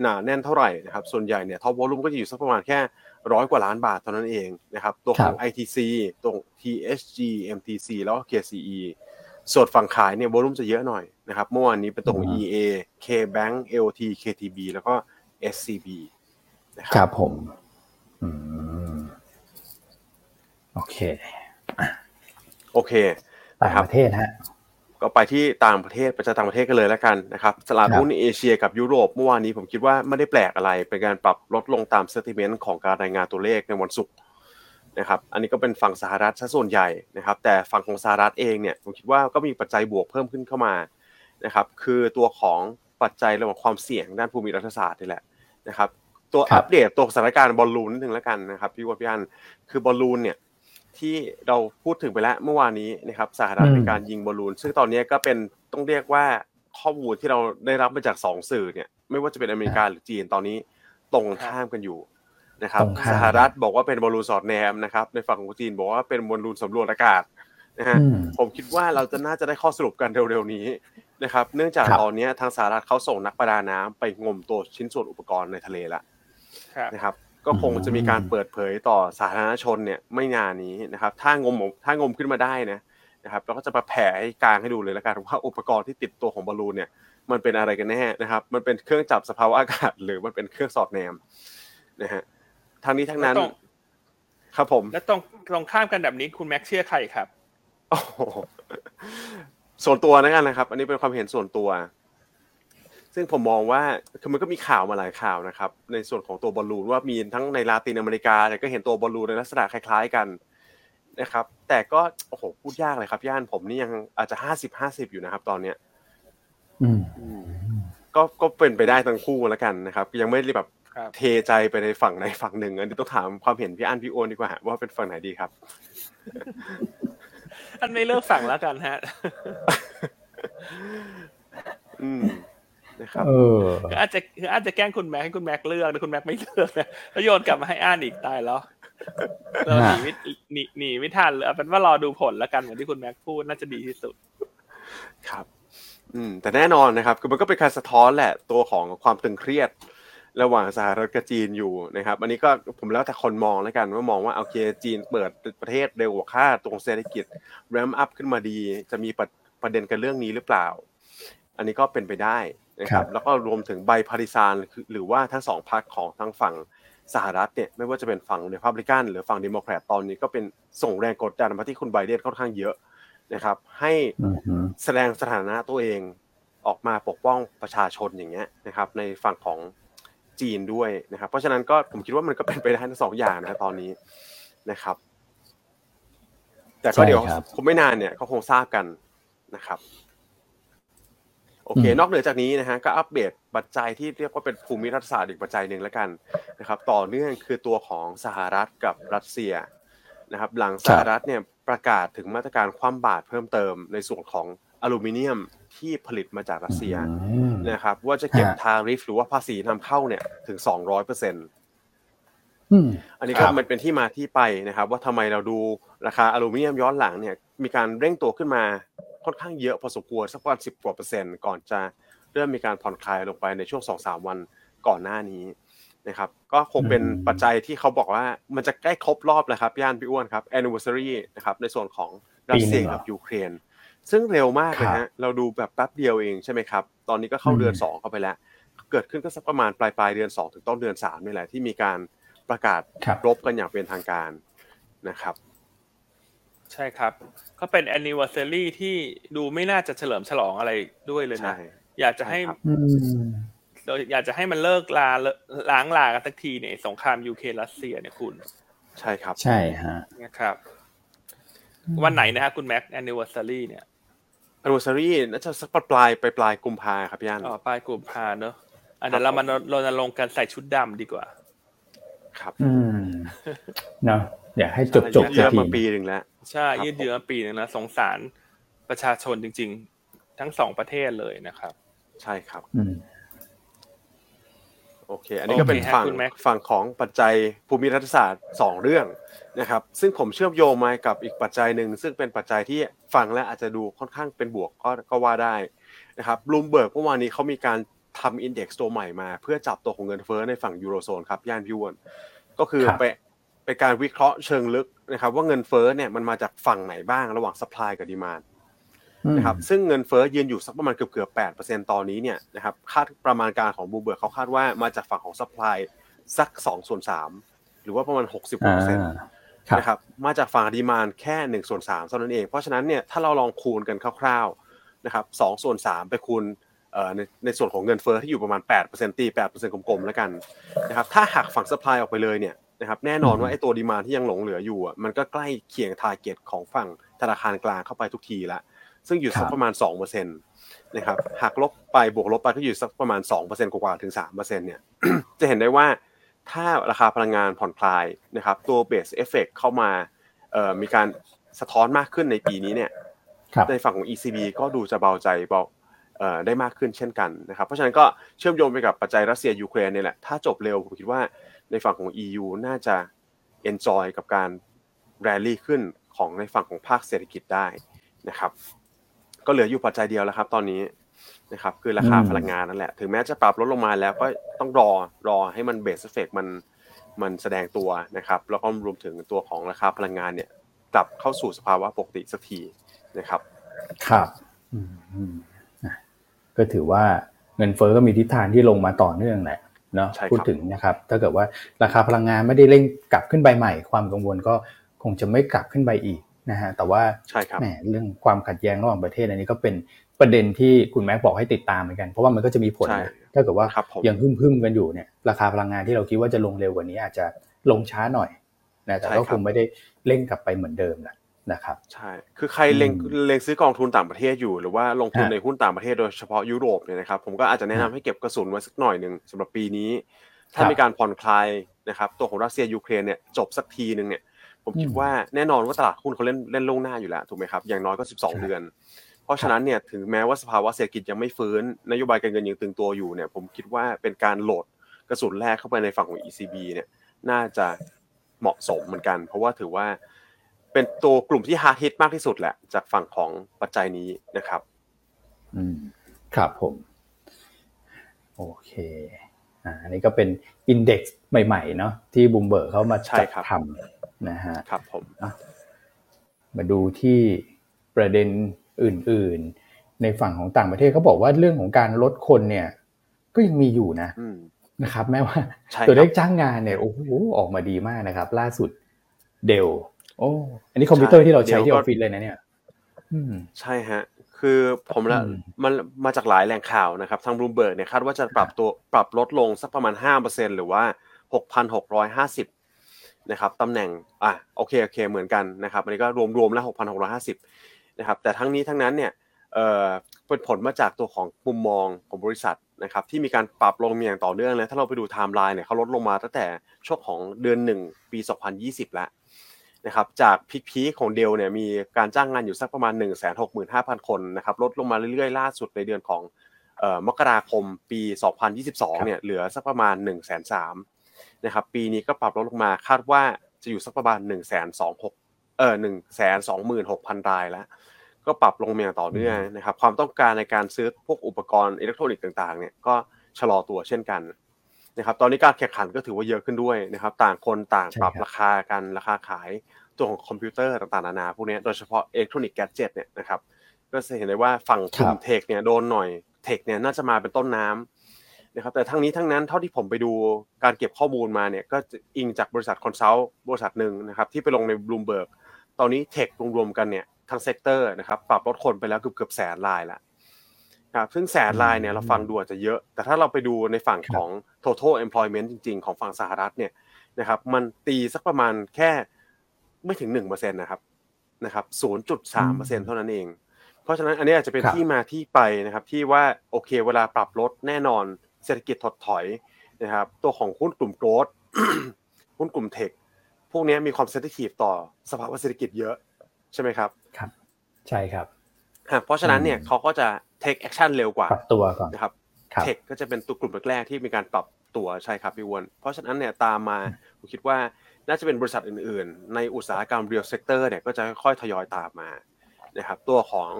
หนาแน่นเท่าไหร่นะครับส่วนใหญ่เนี่ยท็อปวอลุ่มก็จะอยู่สักประมาณแค่ร้อยกว่าล้านบาทเท่านั้นเองนะครับตัวของ ไอ ที ซี ตรง ที เอช จี เอ็ม ที ซี แล้วก็ เค ซี อี ส่วนฝั่งขายเนี่ยวอลุ่มจะเยอะหน่อยนะครับเมื่อวานนี้เป็นตรง อี เอ K-Bank เอ โอ ที เค ที บี แล้วก็ เอส ซี บี นะครับครับผมอืมโอเคโอเคต่างประเทศฮะก็ไปที่ต่างประเทศประชาต่างประเทศกันเลยแล้วกันนะครับตลาดหุ้นเอเชียกับยุโรปเมื่อวานนี้ผมคิดว่าไม่ได้แปลกอะไรเป็นการปรับลดลงตามเซนติเมนต์ของการรายงานตัวเลขในวันศุกร์นะครับอันนี้ก็เป็นฝั่งสหรัฐซะส่วนใหญ่นะครับแต่ฝั่งของสหรัฐเองเนี่ยผมคิดว่าก็มีปัจจัยบวกเพิ่มขึ้นเข้ามานะครับคือตัวของปัจจัยเรื่องของความเสี่ยงด้านภูมิรัฐศาสตร์นี่แหละนะครับตัวอัปเดตตัวสถานการณ์บอลลูนนิดนึงแล้วกันนะครับพี่วัฒน์พี่อันคือบอลลูนเนี่ยที่เราพูดถึงไปแล้วเมื่อวานนี้นะครับสหรัฐในการยิงบอลลูนซึ่งตอนนี้ก็เป็นต้องเรียกว่าข้อมูลที่เราได้รับมาจากสองสื่อเนี่ยไม่ว่าจะเป็นอเมริกาหรือจีนตอนนี้ตรงข้ามกันอยู่นะครับสหรัฐบอกว่าเป็นบอลลูนสอดแนมนะครับในฝั่งของจีนบอกว่าเป็นบอลลูนสำรวจอากาศนะฮะผมคิดว่าเราจะน่าจะได้ข้อสรุปกันเร็วๆนี้นะครับเนื่องจากตอนนี้ทางสหรัฐเขาส่งนักประดาน้ำไปงมตัวชิ้นส่วนอุปกรณ์ในทะเลละนะครับก็คงจะมีการเปิดเผยต่อสาธารณชนเนี่ยไม่นานนี้นะครับถ้างมถ้างมขึ้นมาได้นะนะครับเราก็จะมาแผ่ให้กลางให้ดูเลยละกันว่าอุปกรณ์ที่ติดตัวของบอลลูนเนี่ยมันเป็นอะไรกันแน่นะครับมันเป็นเครื่องจับสภาวะอากาศหรือมันเป็นเครื่องสอดแนมนะฮะทางนี้ทั้งนั้นครับผมแล้วต้องตรงข้ามกันแบบนี้คุณแม็กเชื่อใครครับโอ้ส่วนตัวนะกันนะครับอันนี้เป็นความเห็นส่วนตัวซึ่งผมมองว่าคือมันก็มีข่าวมาหลายข่าวนะครับในส่วนของตัวบอลลูนว่ามีทั้งในลาตินอเมริกาเนี่ยก็เห็นตัวบอลลูนในลักษณะคล้ายๆกันนะครับแต่ก็โอ้โหพูดยากเลยครับย่านผมนี่ยังอาจจะห้าสิบ ห้าสิบอยู่นะครับตอนเนี้ยอืม ก็ก็เป็นไปได้ทั้งคู่แล้วกันนะครับยังไม่ได้แบบเทใจไปในฝั่งไหนฝั่งหนึ่งอันนี้ต้องถามความเห็นพี่อั้นพี่โอนดีกว่าว่าเป็นฝั่งไหนดีครับอันไม่เลือกฝั่งแล้วกันฮะอืมนะครับก็อาจจะคืออาจจะแกล้งคุณแม็กให้คุณแม็กเลือกแต่คุณแม็กไม่เลือกนะแล้วโยนกลับมาให้อั้นอีกตายแล้วเราหนีไม่หนีไม่ทันเลยเอาเป็นว่ารอดูผลแล้วกันเหมือนที่คุณแม็กพูดน่าจะดีที่สุดครับอืมแต่แน่นอนนะครับคือมันก็เป็นการสะท้อนแหละตัวของความตึงเครียดระหว่างสหรัฐกับจีนอยู่นะครับอันนี้ก็ผมแล้วแต่คนมองแล้วกันว่ามองว่าโอเคจีนเปิดประเทศเร็วกว่าคาดตรงเศรษฐกิจแรมอัพขึ้นมาดีจะมีประเด็นกันเรื่องนี้หรือเปล่าอันนี้ก็เป็นไปได้นะครับแล้วก็รวมถึงไบพาริซานหรือว่าทั้งสองพรรคของทั้งฝั่งสหรัฐเนี่ยไม่ว่าจะเป็นฝั่งเดโมแครตหรือฝั่งเดโมแครตตอนนี้ก็เป็นส่งแรงกดดันมาที่คุณไบเดนค่อนข้างเยอะนะครับให้แสดงสถานะตัวเองออกมาปกป้องประชาชนอย่างเงี้ยนะครับในฝั่งของจีนด้วยนะครับเพราะฉะนั้นก็ผมคิดว่ามันก็เป็นไปได้ทั้งสองอย่างนะตอนนี้นะครับแต่ก็เดี๋ยวคงไม่นานเนี่ยก็คงทราบกันนะครับโอเคนอกเหนือจากนี้นะฮะก็อัปเดตปัจจัยที่เรียกว่าเป็นภูมิรัฐศาสตร์อีกปัจจัยหนึ่งแล้วกันนะครับต่อเนื่องคือตัวของสหรัฐกับรัสเซียนะครับหลังสหรัฐเนี่ยประกาศถึงมาตรการคว่ำบาตรเพิ่มเติมในส่วนของอลูมิเนียมที่ผลิตมาจากรัสเซียนะครับว่าจะเก็บทาริฟหรือว่าภาษีนำเข้าเนี่ยถึง สองร้อยเปอร์เซ็นต์ อืมอันนี้ก็มันเป็นที่มาที่ไปนะครับว่าทำไมเราดูราคาอลูมิเนียมย้อนหลังเนี่ยมีการเร่งตัวขึ้นมาค่อนข้างเยอะพอสมควรสักประมาณ สิบ กว่าเปอร์เซ็นต์ก่อนจะเริ่มมีการผ่อนคลายลงไปในช่วง สองถึงสาม วันก่อนหน้านี้นะครับก็คงเป็นปัจจัยที่เขาบอกว่ามันจะใกล้ครบรอบแล้วครับย่านพี่อ้วนครับ anniversary นะครับในส่วนของรัสเซียกับยูเครนซึ่งเร็วมากนะฮะเราดูแบบแป๊บเดียวเองใช่ไหมครับตอนนี้ก็เข้าเดือนสองเข้าไปแล้วเกิดขึ้นก็สักประมาณปลายปลายเดือนสองถึงต้นเดือนสามนี่แหละที่มีการประกาศรบกันอย่างเป็นทางการนะครับใช่ครับก็เป็น anniversary ที่ดูไม่น่าจะเฉลิมฉลองอะไรด้วยเลยนะอยากจะให้เราอยากจะให้มันเลิกลาล้างลากันสักทีเนี่ยสงครามยูเครนรัสเซียเนี่ยคุณใช่ครับใช่ฮะนะครับวันไหนนะฮะคุณแม็ก anniversary เนี่ย anniversary น่าจะสักปลายปลายกุมภาครับพี่อั้นอ๋อปลายกุมภาเนอะอันนั้นเรามารณรงค์กันใส่ชุดดำดีกว่าครับอืมเนาะอยากให้จบจบสักทีปีนึงแล้วใช่ยืดเยื้อปีนึงนะสงสารประชาชนจริงๆทั้งสองประเทศเลยนะครับใช่ครับโอเคอันนี้ก็เป็นฝั่งฝั่งของปัจจัยภูมิรัฐศาสตร์สองเรื่องนะครับซึ่งผมเชื่อมโยงมากับอีกปัจจัยนึงซึ่งเป็นปัจจัยที่ฟังและอาจจะดูค่อนข้างเป็นบวกก็ก็ว่าได้นะครับบลูมเบิร์กเมื่อวานนี้เขามีการทำอินเด็กซ์ตัวใหม่มาเพื่อจับตัวของเงินเฟ้อในฝั่งยูโรโซนครับย่านพี่อ้วนก็คือไปเป็นการวิเคราะห์เชิงลึกนะครับว่าเงินเฟ้อเนี่ยมันมาจากฝั่งไหนบ้างระหว่างซัพพลายกับดีมานด์นะครับซึ่งเงินเฟ้อยืนอยู่สักประมาณเกือบๆ แปดเปอร์เซ็นต์ ตอนนี้เนี่ยนะครับคาดประมาณการของบูเบิร์กเขาคาดว่ามาจากฝั่งของซัพพลายสัก สองส่วนสาม หรือว่าประมาณ หกสิบเปอร์เซ็นต์ นะครับมาจากฝั่งดีมานด์แค่ หนึ่งส่วนสาม เท่านั้นเองเพราะฉะนั้นเนี่ยถ้าเราลองคูณกันคร่าวๆนะครับ สองส่วนสาม ไปคูณเอ่อในในส่วนของเงินเฟ้อที่อยู่ประมาณ แปดเปอร์เซ็นต์ ตี แปดเปอร์เซ็นต์ กลมๆแล้วกันนะครับถ้าหักฝั่งซัพพลายออกไปเลยเนี่ยนะครับแน่นอนว่าไอ้ตัวดีมานด์ที่ยังหลงเหลืออยู่อ่ะมันก็ใกล้เคียงทาร์เก็ตของฝั่งธนาคารกลางเข้าไปทุกทีละซึ่งอยู่สักประมาณ สองเปอร์เซ็นต์ นะครับหากลบไปบวกลบไปก็อยู่สักประมาณ สองเปอร์เซ็นต์ กว่าๆถึง สามเปอร์เซ็นต์ เนี่ย จะเห็นได้ว่าถ้าราคาพลังงานผ่อนคลายนะครับตัวเบสเอฟเฟคเข้ามาเอ่อมีการสะท้อนมากขึ้นในปีนี้เนี่ยในฝั่งของ อี ซี บี ก็ดูจะเบาใจเบาเอ่อได้มากขึ้นเช่นกันนะครับเพราะฉะนั้นก็เชื่อมโยงไปกับปัจจัยรัสเซียยูเครนเนี่ยแหละถ้าจบเร็วผมคิดว่าในฝั่งของ อี ยู น่าจะ enjoy กับการ rally ขึ้นของในฝั่งของภาคเศรษฐกิจได้นะครับก็เหลืออยู่ปัจจัยเดียวแล้วครับตอนนี้นะครับคือราคาพลังงานนั่นแหละถึงแม้จะปรับลดลงมาแล้วก็ต้องรอรอให้มันเบสเฟกมันมันแสดงตัวนะครับแล้วก็รวมถึงตัวของราคาพลังงานเนี่ยกลับเข้าสู่สภาวะปกติสักทีนะครับครับก็ถือว่าเงินเฟ้อก็มีทิศทางที่ลงมาต่อเนื่องแหละเนาะพูดถึงนะครับถ้าเกิดว่าราคาพลังงานไม่ได้เร่งกลับขึ้นไปใหม่ความกังวลก็คงจะไม่กลับขึ้นไปอีกนะฮะแต่ว่าแหมเรื่องความขัดแย้งระหว่างประเทศอันนี้ก็เป็นประเด็นที่คุณแม็กบอกให้ติดตามเหมือนกันเพราะว่ามันก็จะมีผลถ้าเกิดว่ายังพึ่งๆกันอยู่เนี่ยราคาพลังงานที่เราคิดว่าจะลงเร็วกว่านี้อาจจะลงช้าหน่อยนะแต่ก็คงไม่ได้เร่งกลับไปเหมือนเดิมแหละ นะครับใช่คือใครเล็งเล็งซื้อกองทุนต่างประเทศอยู่หรือว่าลงทุนในหุ้นต่างประเทศโดยเฉพาะยุโรปเนี่ยนะครับผมก็อาจจะแนะนำให้เก็บกระสุนไว้สักหน่อยนึงสำหรับปีนี้ถ้ามีการผ่อนคลายนะครับตัวของรัสเซียยูเครนเนี่ยจบสักทีนึงเนี่ยผมคิดว่าแน่นอนว่าตลาดหุ้นเขาเล่นเล่นล่วงหน้าอยู่แล้วถูกไหมครับอย่างน้อยก็สิบสองเดือนเพราะฉะนั้นเนี่ยถึงแม้ว่าสภาวะเศรษฐกิจยังไม่ฟื้นนโยบายการเงินยังตึงตัวอยู่เนี่ยผมคิดว่าเป็นการโหลดกระสุนแรกเข้าไปในฝั่งของ อี ซี บี เนี่ยน่าจะเหมาะสมเหมือนกันเพราะว่าถือว่าเป็นตัวกลุ่มที่ฮาร์ดฮิตมากที่สุดแหละจากฝั่งของปัจจัยนี้นะครับอืมครับผมโอเคอ่าอันนี้ก็เป็น Index ใหม่ๆเนาะที่บูมเบิร์กเข้ามาจัดทำนะฮะครับผมมาดูที่ประเด็นอื่นๆในฝั่งของต่างประเทศเขาบอกว่าเรื่องของการลดคนเนี่ยก็ยังมีอยู่นะนะครับแม้ว่าตัวเลขจ้างงานเนี่ยโอ้โหออกมาดีมากนะครับล่าสุดเดลโอ้อันนี้คอมพิวเตอร์ที่เราใช้ที่ออฟฟิศเลยนะเนี่ยใช่ฮะคือผมละมันมาจากหลายแหล่งข่าวนะครับทาง Bloomberg เนี่ยคาดว่าจะปรับตัวปรับลดลงสักประมาณ ห้าเปอร์เซ็นต์ หรือว่า หกพันหกร้อยห้าสิบ นะครับตำแหน่งอ่ะโอเคโอเคเหมือนกันนะครับอันนี้ก็รวมๆแล้ว หกพันหกร้อยห้าสิบ นะครับแต่ทั้งนี้ทั้งนั้นเนี่ยเอ่อเป็นผลมาจากตัวของมุมมองของบริษัทนะครับที่มีการปรับลงอย่างต่อเนื่องเลยถ้าเราไปดูไทม์ไลน์เนี่ยเขาลดลงมาตั้งแต่ช่วงของเดือนหนึ่งปีสองพันยี่สิบแล้วนะครับจากพีคๆของเดลเนี่ยมีการจ้างงานอยู่สักประมาณ หนึ่งแสนหกหมื่นห้าพัน คนนะครับลดลงมาเรื่อยๆล่าสุดในเดือนของเอ่อมกราคมปีสองพันยี่สิบสองเนี่ยเหลือสักประมาณ หนึ่งแสนสามหมื่น นะครับปีนี้ก็ปรับลดลงมาคาดว่าจะอยู่สักประมาณ หนึ่งแสนสองหมื่นหกพัน เอ่อ หนึ่งแสนสองหมื่นหกพัน รายแล้วก็ปรับลงมาต่อเนื่องนะครับความต้องการในการซื้อพวกอุปกรณ์อิเล็กทรอนิกส์ต่างๆเนี่ยก็ชะลอตัวเช่นกันนะครับตอนนี้การแข่งขันก็ถือว่าเยอะขึ้นด้วยนะครับต่างคนต่างปรับราคากันราคาขายตัวของคอมพิวเตอร์ต่างๆนานาพวกนี้โดยเฉพาะอิเล็กทรอนิกส์แกดเจ็ตเนี่ยนะครับก็จะเห็นได้ว่าฝั่งกลุ่มเทคเนี่ยโดนหน่อยเทคเนี่ยน่าจะมาเป็นต้นน้ำนะครับแต่ทั้งนี้ทั้งนั้นเท่าที่ผมไปดูการเก็บข้อมูลมาเนี่ยก็อิงจากบริษัทคอนซัลท์บริษัทหนึ่งนะครับที่ไปลงใน Bloomberg ตอนนี้เทครวมๆกันเนี่ยทั้งเซกเตอร์นะครับปรับลดคนไปแล้วเกือบๆแสนรายละครับซึ่งแสนรายเนี่ยเราฟังดูอาจจะเยอะแต่ถ้าเราไปดูในฝั่งของ total employment จริงๆของฝั่งสหรัฐเนี่ยนะครับมันตีสักประมาณแค่ไม่ถึง หนึ่งเปอร์เซ็นต์ นะครับนะครับ ศูนย์จุดสามเปอร์เซ็นต์ เท่านั้นเองเพราะฉะนั้นอันนี้อาจจะเป็นที่มาที่ไปนะครับที่ว่าโอเคเวลาปรับลดแน่นอนเศรษฐกิจถดถอยนะครับตัวของหุ้นกลุ่ม growth หุ้นกลุ่ม tech พวกนี้มีความ sensitive ต่อสภาวะเศรษฐกิจเยอะใช่มั้ยครับครับใช่ครับเพราะฉะนั้นเนี่ยเขาก็จะtake action เร็วกว่าปรับตัวก่อนนะครับเทคก็จะเป็นตัวกลุ่มแรกๆที่มีการปรับตัวใช่ครับพี่วอนเพราะฉะนั้นเนี่ยตามมาผมคิดว่าน่าจะเป็นบริษัทอื่นๆในอุตสาหกรรม real sector เนี่ยก็จะค่อยๆทยอยตามมานะครับตัวของ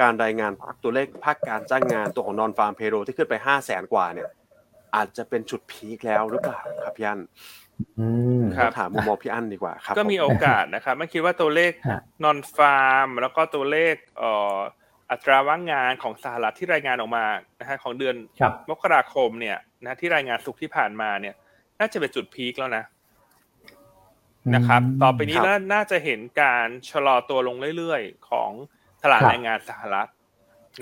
การรายงานตัวเลขภาคการจ้างงานตัวของ non farm payroll ที่ขึ้นไป ห้าแสน กว่าเนี่ยอาจจะเป็นจุดพีคแล้วหรือเปล่าครับพี่อั้นอืมครับถามมุมมองพี่อั้นดีกว่าครับก็มีโอกาสนะครับไม่คิดว่าตัวเลข non farm แล้วก็ตัวเลขเอ่ออัตราว่างงานของสหรัฐที่รายงานออกมานะฮะของเดือนมกราคมเนี่ยนะที่รายงานศุกร์ที่ผ่านมาเนี่ยน่าจะเป็นจุดพีคแล้วนะนะครับต่อไปนี้น่าจะเห็นการชะลอตัวลงเรื่อยๆของตลาดแรงงานสหรัฐ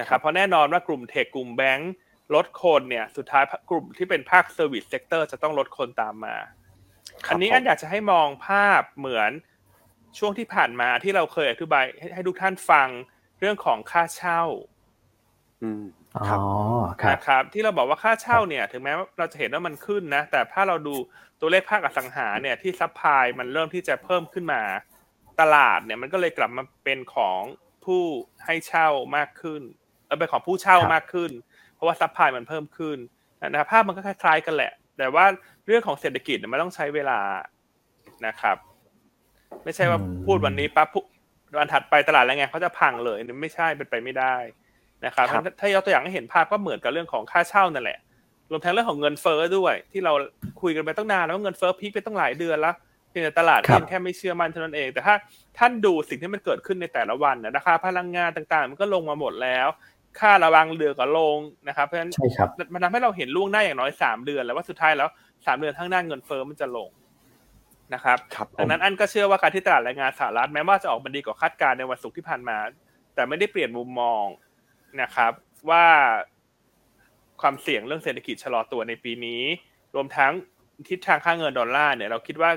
นะครับเพราะแน่นอนว่ากลุ่มเทคกลุ่มแบงก์ลดคนเนี่ยสุดท้ายกลุ่มที่เป็นภาคเซอร์วิสเซกเตอร์จะต้องลดคนตามมาอันนี้อันอยากจะให้มองภาพเหมือนช่วงที่ผ่านมาที่เราเคยอธิบายให้ทุกท่านฟังเรื่องของค่าเช่าอืมครับอ๋อครับนะครับที่เราบอกว่าค่าเช่าเนี่ยถึงแม้ว่าเราจะเห็นว่ามันขึ้นนะแต่ถ้าเราดูตัวเลขภาคอสังหาเนี่ยที่ซัพพลายมันเริ่มที่จะเพิ่มขึ้นมาตลาดเนี่ยมันก็เลยกลับมาเป็นของผู้ให้เช่ามากขึ้นเอ่อเป็นของผู้เช่ามากขึ้นเพราะว่าซัพพลายมันเพิ่มขึ้นนะภาพมันก็คล้ายๆกันแหละแต่ว่าเรื่องของเศรษฐกิจมันต้องใช้เวลานะครับไม่ใช่ว่าพูดวันนี้ปั๊บวันถัดไปตลาดแล้วไงเขาจะพังเลยไม่ใช่เป็นไปไม่ได้นะครับถ้ายกตัวอย่างให้เห็นภาพก็เหมือนกับเรื่องของค่าเช่านั่นแหละรวมทั้งเรื่องของเงินเฟ้อด้วยที่เราคุยกันไปตั้งนานแล้วว่าเงินเฟ้อพีคไปตั้งหลายเดือนแล้วเพียงแต่ตลาดเพียงแค่ไม่เชื่อมั่นเท่านั้นเองแต่ถ้าท่านดูสิ่งที่มันเกิดขึ้นในแต่ละวันนะราคาพลังงานต่างๆมันก็ลงมาหมดแล้วค่าระวังเรือก็ลงนะครับเพราะฉะนั้นมันทำให้เราเห็นล่วงหน้าอย่างน้อยสามเดือนแล้วว่าสุดท้ายแล้วสามเดือนข้างหน้าเงินเฟ้อมันจะลงนะครับดังนั้นอันก็เชื่อว่าการที่ตลาดแรงงานสหรัฐแม้ว่าจะออกมาดีกว่าคาดการณ์ในวันศุกร์ที่ผ่านมาแต่ไม่ได้เปลี่ยนมุมมองนะครับว่าความเสี่ยงเรื่องเศรษฐกิจชะลอตัวในปีนี้รวมทั้งทิศทางค่าเงินดอลลาร์เนี่ยเราคิดว่า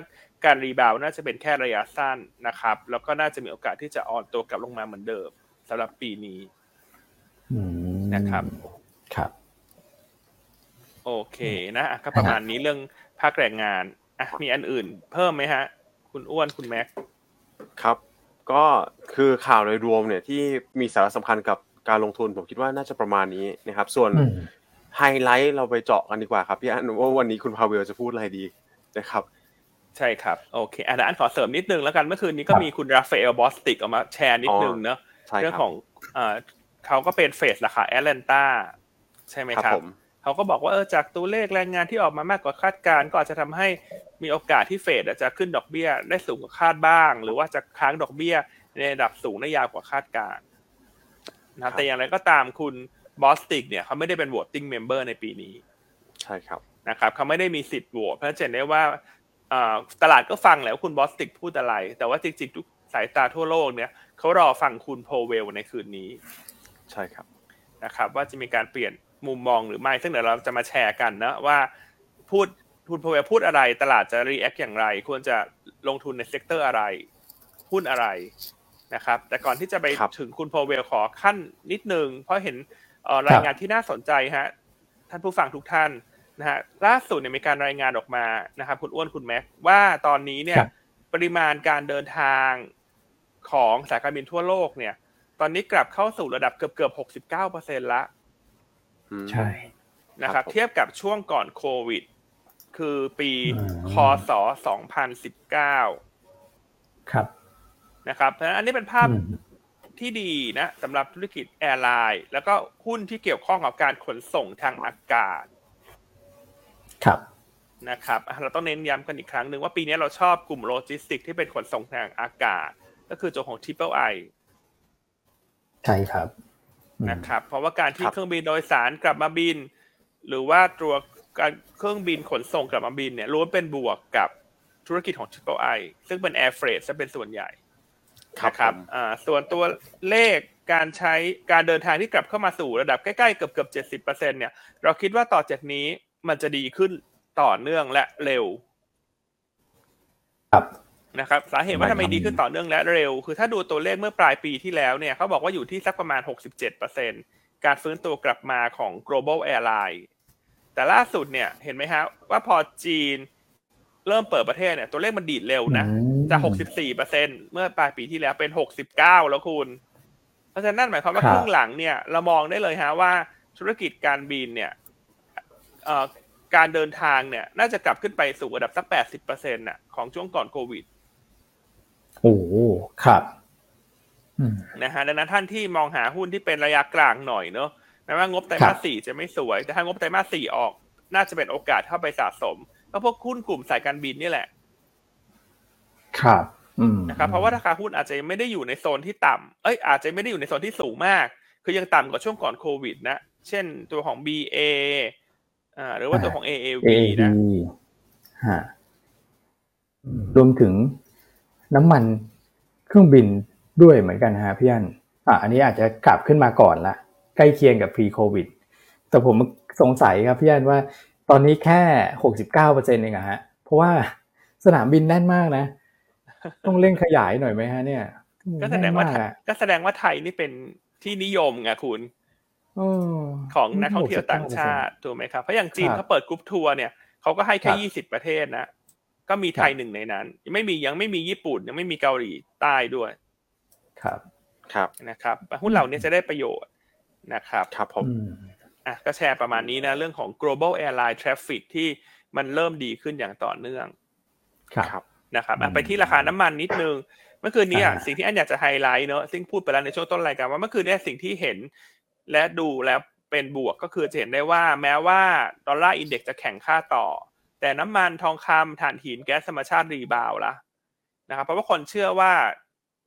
การรีบาวน่าจะเป็นแค่ระยะสั้นนะครับแล้วก็น่าจะมีโอกาสที่จะอ่อนตัวกลับลงมาเหมือนเดิมสำหรับปีนี้นะครับครับโอเคนะก็ประมาณนี้เรื่องภาคแรงงานอ่ะมีอันอื่นเพิ่มไหมฮะคุณอ้วนคุณแม็กครับก็คือข่าวโดยรวมเนี่ยที่มีสาระสำคัญกับการลงทุนผมคิดว่าน่าจะประมาณนี้นะครับส่วนไฮไลท์เราไปเจาะกันดีกว่าครับพี่อันว่าวันนี้คุณพาเวลจะพูดอะไรดีนะครับใช่ครับโอเคอันนั้นขอเสริมนิดนึงแล้วกันเมื่อคืนนี้ก็มีคุณราฟาเอลบอสติกออกมาแชร์นิดนึงเนาะเรื่องของเขาก็เป็นเฟสราคาแอตแลนต้าใช่ไหมครับเขาก็บอกว่าเออจากตัวเลขแรงงานที่ออกมามากกว่าคาดการณ์ก็อาจจะทำให้มีโอกาสที่เฟดอาจจะขึ้นดอกเบี้ยได้สูงกว่าคาดบ้างหรือว่าจะค้างดอกเบี้ยในระดับสูงได้ยาวกว่าคาดการณ์นะแต่อย่างไรก็ตามคุณบอสติกเนี่ยเขาไม่ได้เป็น voting member ในปีนี้ใช่ครับนะครับเขาไม่ได้มีสิทธิ์โหวตเพราะฉะนั้นเห็นได้ว่าตลาดก็ฟังแล้วคุณบอสติกพูดอะไรแต่ว่าจริงๆทุกสายตาทั่วโลกเนี่ยเขารอฟังคุณโพเวลในคืนนี้ใช่ครับนะครับว่าจะมีการเปลี่ยนมุมมองหรือไม่ซึ่งเดี๋ยวเราจะมาแชร์กันนะว่าพูดคุณโพเวลพูดอะไรตลาดจะรีแอคอย่างไรควรจะลงทุนในเซกเตอร์อะไรหุ้นอะไรนะครับแต่ก่อนที่จะไปถึงคุณโพเวลขอขั้นนิดนึงเพราะเห็นรายงานที่น่าสนใจฮะท่านผู้ฟังทุกท่านนะฮะล่าสุดเนี่ยมีการรายงานออกมานะครับคุณอ้วนคุณแม็กว่าตอนนี้เนี่ยปริมาณการเดินทางของสายการบินทั่วโลกเนี่ยตอนนี้กลับเข้าสู่ระดับเกือบๆ หกสิบเก้าเปอร์เซ็นต์ ละใช่นะครับเทียบกับช่วงก่อนโควิดคือปีคศสองพันสิบเก้าครับนะครับเพราะฉะนั้นอันนี้เป็นภาพที่ดีนะสำหรับธุรกิจแอร์ไลน์แล้วก็หุ้นที่เกี่ยวข้องกับการขนส่งทางอากาศครับนะครับเราต้องเน้นย้ำกันอีกครั้งนึงว่าปีนี้เราชอบกลุ่มโลจิสติกที่เป็นขนส่งทางอากาศก็คือตัวของ Triple I ใช่ครับนะครับเพราะว่าการที่เครื่องบินโดยสารกลับมาบินหรือว่าตัวการเครื่องบินขนส่งกลับมาบินเนี่ยล้วนเป็นบวกกับธุรกิจของ Triple I ซึ่งเป็น Air Freight ซะเป็นส่วนใหญ่นะครับอ่าส่วนตัวเลขการใช้การเดินทางที่กลับเข้ามาสู่ระดับใกล้ๆเกือบๆ เจ็ดสิบเปอร์เซ็นต์ เนี่ยเราคิดว่าต่อจากนี้มันจะดีขึ้นต่อเนื่องและเร็วครับนะครับสาเหตุว่าทำไมดีขึ้นต่อเนื่องและเร็วคือถ้าดูตัวเลขเมื่อปลายปีที่แล้วเนี่ยเขาบอกว่าอยู่ที่สักประมาณ หกสิบเจ็ดเปอร์เซ็นต์ การฟื้นตัวกลับมาของ global airline แต่ล่าสุดเนี่ยเห็นไหมฮะว่าพอจีนเริ่มเปิดประเทศเนี่ยตัวเลขมันดีดเร็วนะจาก หกสิบสี่เปอร์เซ็นต์ เมื่อปลายปีที่แล้วเป็น หกสิบเก้าเปอร์เซ็นต์ แล้วคุณเพราะฉะนั้นนั่นหมายความว่าครึ่งหลังเนี่ยเรามองได้เลยฮะว่าธุรกิจการบินเนี่ยเอ่อการเดินทางเนี่ยน่าจะกลับขึ้นไปสู่ระดับสัก แปดสิบเปอร์เซ็นต์ น่ะของช่วงก่อนโควิดโอ้ครับนะฮะดังนั้นท่านที่มองหาหุ้นที่เป็นระยะกลางหน่อยเนอะแม้ว่างบไตรมาสสี่จะไม่สวยแต่ถ้างบไตรมาสสี่ออกน่าจะเป็นโอกาสเข้าไปสะสมก็พวกหุ้นกลุ่มสายการบินนี่แหละครับนะครับเพราะว่าราคาหุ้นอาจจะไม่ได้อยู่ในโซนที่ต่ำเอ้ยอาจจะไม่ได้อยู่ในโซนที่สูงมากคือยังต่ำกว่าช่วงก่อนโควิดนะเช่นตัวของ บี เอ อ่าหรือว่าตัวของ เอ เอ วี นะฮะรวมถึงน้ำมันเครื่องบินด้วยเหมือนกันฮะพี่อันอ่ะอันนี้อาจจะกลับขึ้นมาก่อนละใกล้เคียงกับ pre covid แต่ผมสงสัยครับพี่อันว่าตอนนี้แค่ หกสิบเก้าเปอร์เซ็นต์ เองอะฮะเพราะว่าสนามบินแน่นมากนะต้องเร่งขยายหน่อยไหมฮะเนี่ยก็แสดงว่าก็แสดงว่าไทยนี่เป็นที่นิยมไงคุณของนักท่องเที่ยวต่างชาติถูกไหมครับเพราะอย่างจีนเขาเปิดกรุ๊ปทัวร์เนี่ยเขาก็ให้แค่ยี่สิบประเทศนะก็มีไทยหนึ่งในนั้นยังไม่มียังไม่มีญี่ปุ่นยังไม่มีเกาหลีใต้ด้วยครับครับนะครับหุ้นเหล่านี้จะได้ประโยชน์นะครับครับผมอ่ะก็แชร์ประมาณนี้นะเรื่องของ global airline traffic ที่มันเริ่มดีขึ้นอย่างต่อเนื่องครับนะครับไปที่ราคาน้ำมันนิดนึงเมื่อคืนนี้อ่ะสิ่งที่อันอยากจะไฮไลท์เนอะซึ่งพูดไปแล้วในช่วงต้นรายการว่าเมื่อคืนนี้สิ่งที่เห็นและดูแล้วเป็นบวกก็คือจะเห็นได้ว่าแม้ว่าดอลลาร์อินเด็กซ์จะแข็งค่าต่อแต่น้ำมันทองคำถ่านหินแก๊สธรรมชาติรีบาวละนะครับเพราะว่าคนเชื่อว่า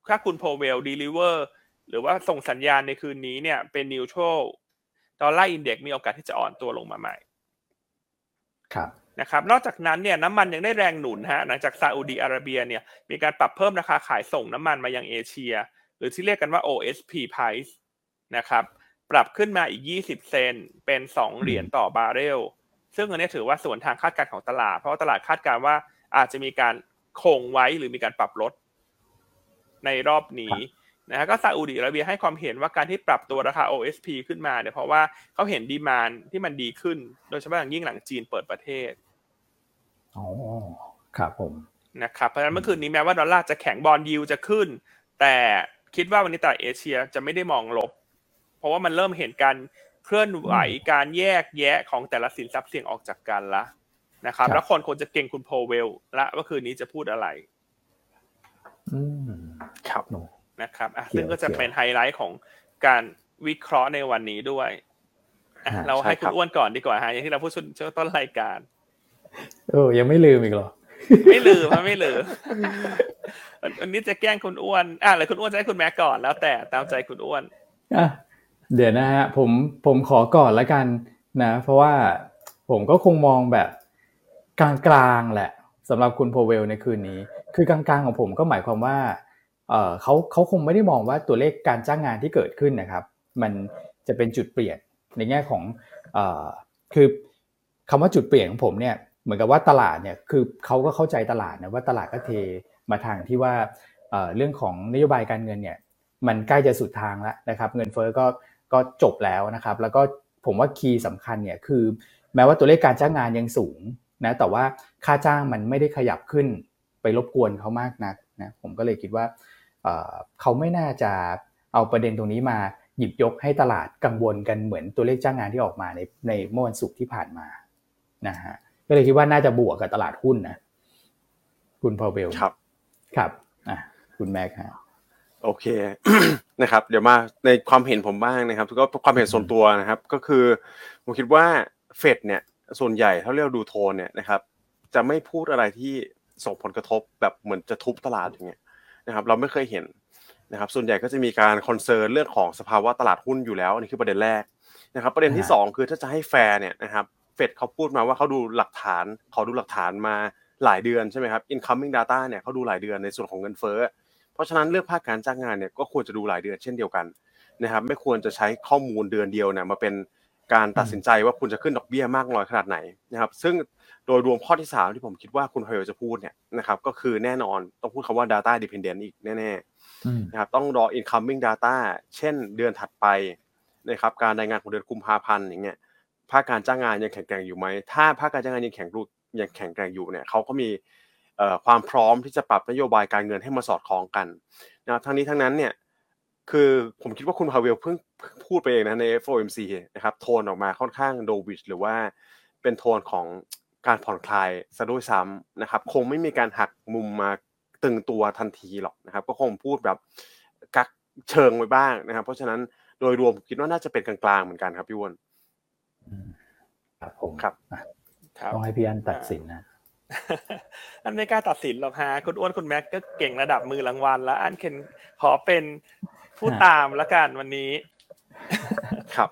ถ้าคุณโพเวลเดลิเวอร์หรือว่าส่งสัญญาณในคืนนี้เนี่ยเป็นนิวทรัลดอลลาร์อินเด็กซ์มีโอกาสที่จะอ่อนตัวลงมาใหม่ครับนะครับนอกจากนั้นเนี่ยน้ำมันยังได้แรงหนุนฮะหลังจากซาอุดีอาระเบียเนี่ยมีการปรับเพิ่มราคาขายส่งน้ำมันมายังเอเชียหรือที่เรียกกันว่า โอ เอส พี Price นะครับปรับขึ้นมาอีกยี่สิบเซนเป็นสองเหรียญต่อบาร์เรลซึ่งอันนี้ถือว่าสวนทางคาดการณ์ของตลาดเพราะว่าตลาดคาดการณ์ว่าอาจจะมีการ คงไว้หรือมีการปรับลดในรอบนี้นะฮะก็ซาอุดิอาระเบียให้ความเห็นว่าการที่ปรับตัวราคา โอ เอส พี ขึ้นมาเนี่ยเพราะว่าเขาเห็นดีมานด์ที่มันดีขึ้นโดยเฉพาะอย่างยิ่งหลังจีนเปิดประเทศอ๋อครับผมนะครับเพราะฉะนั้นเมื่อคืนนี้แม้ว่าดอลลาร์จะแข็งบอนด์ยิลด์จะขึ้นแต่คิดว่าวันนี้ตลาดเอเชียจะไม่ได้มองลบเพราะว่ามันเริ่มเห็นการเคลื่อนไหวการแยกแยะของแต่ละสินทรัพย์เสี่ยงออกจากกันละนะครับแล้วคนควรจะเก่งคุณโพเวลละว่าคืนนี้จะพูดอะไรอืมครับนะครับอ่ะซึ่งก็จะเป็นไฮไลท์ของการวิเคราะห์ในวันนี้ด้วยเราให้คุณอ้วนก่อนดีกว่าฮะอย่างที่เราพูดช่วงต้นรายการเออยังไม่ลืมอีกเหรอไม่ลืมอ่ะไม่ลืมอันนี้จะแกล้งคุณอ้วนอ่ะเลยคุณอ้วนจะให้คุณแม่ก่อนแล้วแต่ตามใจคุณอ้วนอ่ะเดี๋ยวนะฮะผมผมขอก่อนละกันนะเพราะว่าผมก็คงมองแบบกลางๆแหละสำหรับคุณโพเวลในคืนนี้คือกลางๆของผมก็หมายความว่าเอ่อเค้าเค้าคงไม่ได้มองว่าตัวเลขการจ้างงานที่เกิดขึ้นนะครับมันจะเป็นจุดเปลี่ยนในแง่ของเอ่อคือคำว่าจุดเปลี่ยนของผมเนี่ยเหมือนกับว่าตลาดเนี่ยคือเค้าก็เข้าใจตลาดนะว่าตลาดก็เทมาทางที่ว่าเอ่อเรื่องของนโยบายการเงินเนี่ยมันใกล้จะสุดทางแล้วนะครับเงินเฟ้อก็ก็จบแล้วนะครับแล้วก็ผมว่าคีย์สำคัญเนี่ยคือแม้ว่าตัวเลขการจ้างงานยังสูงนะแต่ว่าค่าจ้างมันไม่ได้ขยับขึ้นไปรบกวนเขามากนักนะผมก็เลยคิดว่าเอ่อเขาไม่น่าจะเอาประเด็นตรงนี้มาหยิบยกให้ตลาดกังวลกันเหมือนตัวเลขจ้างงานที่ออกมาในในเมื่อวันศุกร์ที่ผ่านมานะฮะก็เลยคิดว่าน่าจะบวกกับตลาดหุ้นนะคุณพาวเวลครับครับอ่ะคุณแม็กฮะโอเค นะครับเดี๋ยวมาในความเห็นผมบ้างนะครับก็ความเห็นส่วนตัวนะครับก็คือผมคิดว่าเฟดเนี่ยส่วนใหญ่ถ้าเรียกดูโทนเนี่ยนะครับจะไม่พูดอะไรที่ส่งผลกระทบแบบเหมือนจะทุบตลาดอย่างเงี้ยนะครับเราไม่เคยเห็นนะครับส่วนใหญ่ก็จะมีการคอนเซิร์นเรื่องของสภาวะตลาดหุ้นอยู่แล้วอันนี้คือประเด็นแรกนะครับประเด็นที่สองคือถ้าจะให้แฟร์เนี่ยนะครับเฟดเขาพูดมาว่าเขาดูหลักฐานขอดูหลักฐานมาหลายเดือนใช่ไหมครับ incoming data เนี่ยเขาดูหลายเดือนในส่วนของเงินเฟ้อเพราะฉะนั้นเรื่องภาคการจ้างงานเนี่ยก็ควรจะดูหลายเดือนเช่นเดียวกันนะครับไม่ควรจะใช้ข้อมูลเดือนเดียวเนี่ยมาเป็นการตัดสินใจว่าคุณจะขึ้นดอกเบี้ยมากน้อยขนาดไหนนะครับซึ่งโดยรวมข้อที่สามที่ผมคิดว่าคุณพาวจะพูดเนี่ยนะครับก็คือแน่นอนต้องพูดคำว่า data dependent อีกแน่ๆนะครับต้องรอ incoming data เช่นเดือนถัดไปนะครับการรายงานของเดือนกุมภาพันธ์อย่างเงี้ยภาคการจ้างงานยังแข็งแกร่งอยู่ไหมถ้าภาคการจ้างงานยังแข็งยังแข็งแกร่งอยู่เนี่ยเขาก็มีเอ่อความพร้อมที่จะปรับนโยบายการเงินให้มาสอดคล้องกันนะทั้งนี้ทั้งนั้นเนี่ยคือผมคิดว่าคุณพาวเวลเพิ่งพูดไปเองนะใน เอฟ โอ เอ็ม ซี นะครับโทนออกมาค่อนข้างโดวิชหรือว่าเป็นโทนของการผ่อนคลายซะด้วยซ้ำนะครับคงไม่มีการหักมุมมาตึงตัวทันทีหรอกนะครับก็คงพูดแบบกักเชิงไว้บ้างนะครับเพราะฉะนั้นโดยรวมคิดว่าน่าจะเป็นกลางๆเหมือนกันครับพี่วอนครับผมครับต้องให้พี่อันตัดสินนะอันไม่กล้าตัดสินหรอกฮะคุณอ้วนคุณแม็กก็เก่งระดับมือรางวัลแล้วอันเคนขอเป็นผู้ตามละกันวันนี้ครับ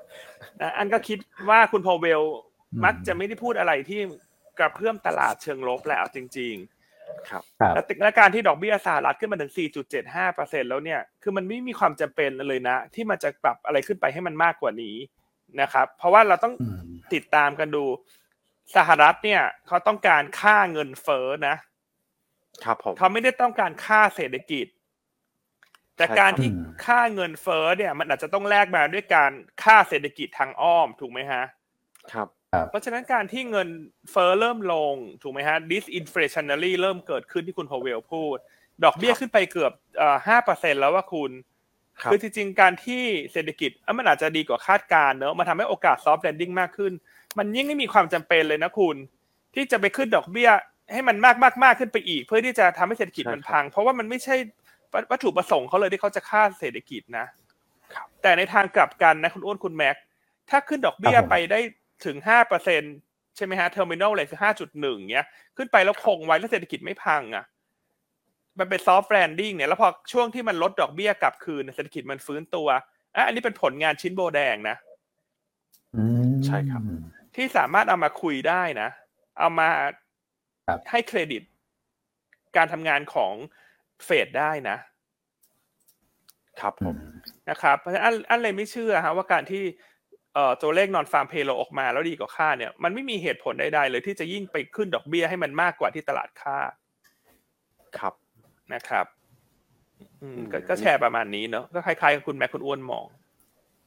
นะอันก็คิดว่าคุณพาวเวลมักจะไม่ได้พูดอะไรที่กระเพื่อมตลาดเชิงลบแล้วจริงๆครับและสถานการณ์ที่ดอกเบี้ยสหรัฐขึ้นมาถึง สี่จุดเจ็ดห้าเปอร์เซ็นต์ แล้วเนี่ยคือมันไม่มีความจำเป็นเลยนะที่มันจะปรับอะไรขึ้นไปให้มันมากกว่านี้นะครับเพราะว่าเราต้องติดตามกันดูสหรัฐเนี่ยเขาต้องการค่าเงินเฟ้อนะครับผมเขาไม่ได้ต้องการค่าเศรษฐกิจแต่การที่ค่าเงินเฟ้อเนี่ยมันอาจจะต้องแลกมาด้วยการค่าเศรษฐกิจทางอ้อมถูกไหมฮะครับเพราะฉะนั้นการที่เงินเฟ้อเริ่มลงถูกไหมฮะ disinflationary เริ่มเกิดขึ้นที่คุณพาวเวลพูดดอกเบี้ยขึ้นไปเกือบเอ่อ ห้าเปอร์เซ็นต์ แล้วว่าคุณคือจริงๆการที่เศรษฐกิจมันอาจจะดีกว่าคาดการณ์เนอะมันทำให้โอกาส soft landing มากขึ้นมันยิ่งไม่มีความจำเป็นเลยนะคุณที่จะไปขึ้นดอกเบี้ยให้มันมากๆๆขึ้นไปอีกเพื่อที่จะทำให้เศรษฐกิจมันพังเพราะว่ามันไม่ใช่วัตถุประสงค์เขาเลยที่เขาจะฆ่าเศรษฐกิจนะแต่ในทางกลับกันนะคุณอ้วนคุณแม็กถ้าขึ้นดอกเบี้ยไปได้ถึง ห้าเปอร์เซ็นต์ ใช่ไหมฮะเทอร์มินัลเลยคือ ห้าจุดหนึ่ง เงี้ยขึ้นไปแล้วคงไว้แล้วเศรษฐกิจไม่พังอ่ะมันเป็นซอฟต์แลนดิ้งเนี่ยแล้วพอช่วงที่มันลดดอกเบี้ยกลับคืนเศรษฐกิจมันฟื้นตัวอ่ะอันนี้เป็นผลงานชิ้นโบแดงนะอืมใช่ครับที่สามารถเอามาคุยได้นะเอามาให้เครดิตการทำงานของเฟดได้นะครับผมนะครับเพราะฉะนั้นอันเลยไม่เชื่อฮะว่าการที่เอ่อตัวเลข non farm payroll ออกมาแล้วดีกว่าคาดเนี่ยมันไม่มีเหตุผลใดๆเลยที่จะยิ่งไปขึ้นดอกเบี้ยให้มันมากกว่าที่ตลาดคาด ครับนะครับก็แชร์ประมาณนี้เนาะก็คล้ายๆกับคุณแม็กคุณอ้วนมอง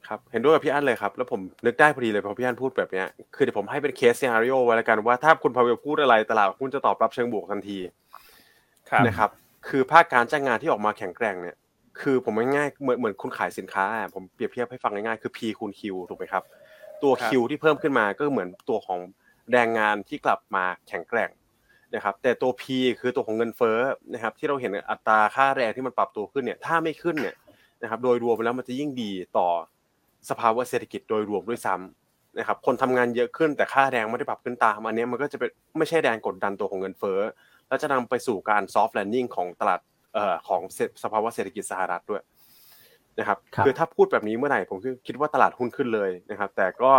ครับเห็นด้วยกับพี่อั้นเลยครับแล้วผมนึกได้พอดีเลยพอพี่อั้นพูดแบบเนี้ยคือเดี๋ยวผมให้เป็นเคสซีนาริโอไว้แล้วกันว่าถ้าคุณพาเวลพูดอะไรตลาดคุณจะตอบรับเชิงบวกทันทีนะครับคือภาคการจ้างงานที่ออกมาแข็งแกร่งเนี่ยคือผมง่ายๆเหมือนเหมือนคุณขายสินค้าผมเปรียบเทียบให้ฟังง่ายๆคือ P คูณ Q ถูกมั้ยครับตัว Q ที่เพิ่มขึ้นมาก็เหมือนตัวของแรงงานที่กลับมาแข็งแกร่งนะครับแต่ตัว P คือตัวของเงินเฟ้อนะครับที่เราเห็นอัตราค่าแรงที่มันปรับตัวขึ้นเนี่ยถ้าไม่ขึ้นเนี่ยนะครับโดยรวมแล้วมันจะยิ่งดีต่อสภาวะเศรษฐกิจโดยรวมด้วยซ้ำนะครับคนทำงานเยอะขึ้นแต่ค่าแรงไม่ได้ปรับขึ้นตามอันนี้มันก็จะเป็นไม่ใช่แรงกดดันตัวของเงินเฟ้อแล้วจะนำไปสู่การซอฟต์แลนดิ้งของตลาดเอ่อของสภาวะเศรษฐกิจสหรัฐด้วยนะครับคือถ้าพูดแบบนี้เมื่อไหร่ผมคิดว่าตลาดหุ้นขึ้นเลยนะครับแต่ก็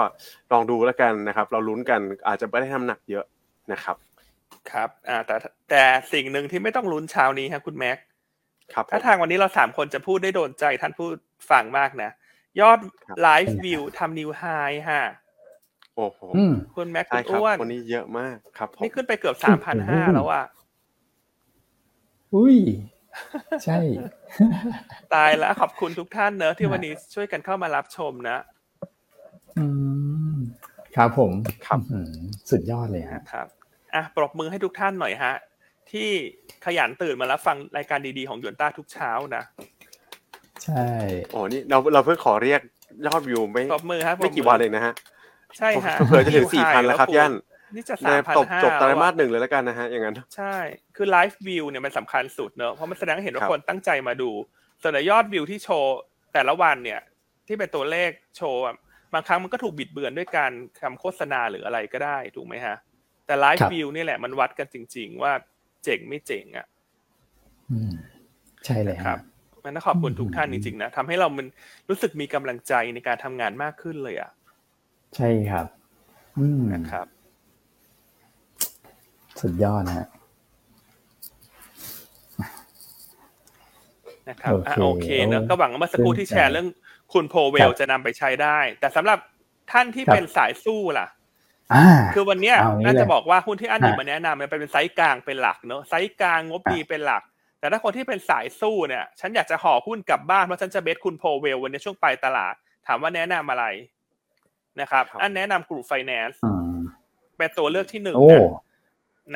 ลองดูแล้วกันนะครับเราลุ้นกันอาจจะไม่ได้ทำหนักเยอะนะครับครับอ่าแต่แต่สิ่งนึงที่ไม่ต้องลุ้นเช้านี้ฮะคุณแม็กครับถ้าทางวันนี้เราสามคนจะพูดได้โดนใจท่านผู้ฟังมากนะยอดไลฟ์วิวทำนิวไฮฮะโอ้โหคุณแม็กคุณอ้วนวันนี้เยอะมากครับนี่ขึ้นไปเกือบ สามพันห้าร้อย แล้วอ่ะอุ้ยใช่ตายแล้วขอบคุณทุกท่านเนอะที่วันนี้ช่วยกันเข้ามารับชมนะอืมครับผมครับสุดยอดเลยฮะครับอ่ะปรบมือให้ทุกท่านหน่อยฮะที่ขยันตื่นมาแล้วฟังรายการดีๆของยวนต้าทุกเช้านะใช่โอ้นี่เราเราเพิ่งขอเรียกยอดวิวไม่ไม่กี่วันเองนะฮะใช่ฮะเผื่อจะถึง สี่พัน แล้วครับย่านนี่จะ สามพันห้าร้อย จบจบไตรมาสหนึ่งเลยแล้วกันนะฮะอย่างนั้นใช่คือไลฟ์วิวเนี่ยมันสำคัญสุดเนอะเพราะมันแสดงให้เห็นว่าคนตั้งใจมาดูส่วนยอดวิวที่โชว์แต่ละวันเนี่ยที่เป็นตัวเลขโชว์บางครั้งมันก็ถูกบิดเบือนด้วยการทำโฆษณาหรืออะไรก็ได้ถูกไหมฮะแต่ไลฟ์วิวนี่แหละมันวัดกันจริงๆว่าเจ๋งไม่เจ๋งอ่ะอืมใช่เลยครับมันต้องขอบคุณทุกท่านจริงๆนะทำให้เรามันรู้สึกมีกำลังใจในการทำงานมากขึ้นเลยอ่ะใช่ครับอืมนะครับสุดยอดนะฮะนะครับอ่ะโอเคเนอะก็หวังว่าเมื่อสักครู่ที่แชร์เรื่องคุณโพเวลจะนำไปใช้ได้แต่สำหรับท่านที่เป็นสายสู้ล่ะคือวันนี้น่าจะบอกว่าหุ้นที่อั้นหยิบมาแนะนำมันเป็นไซส์กลางเป็นหลักเนอะไซส์กลางงบดีเป็นหลักแต่ถ้าคนที่เป็นสายสู้เนี่ยฉันอยากจะห่อหุ้นกลับบ้านเพราะฉันจะเบสคุณโพเวลวันนี้ช่วงปลายตลาดถามว่าแนะนำอะไรนะครับอันแนะนำกลุ่มไฟแนนซ์เป็นตัวเลือกที่หนึ่งนะ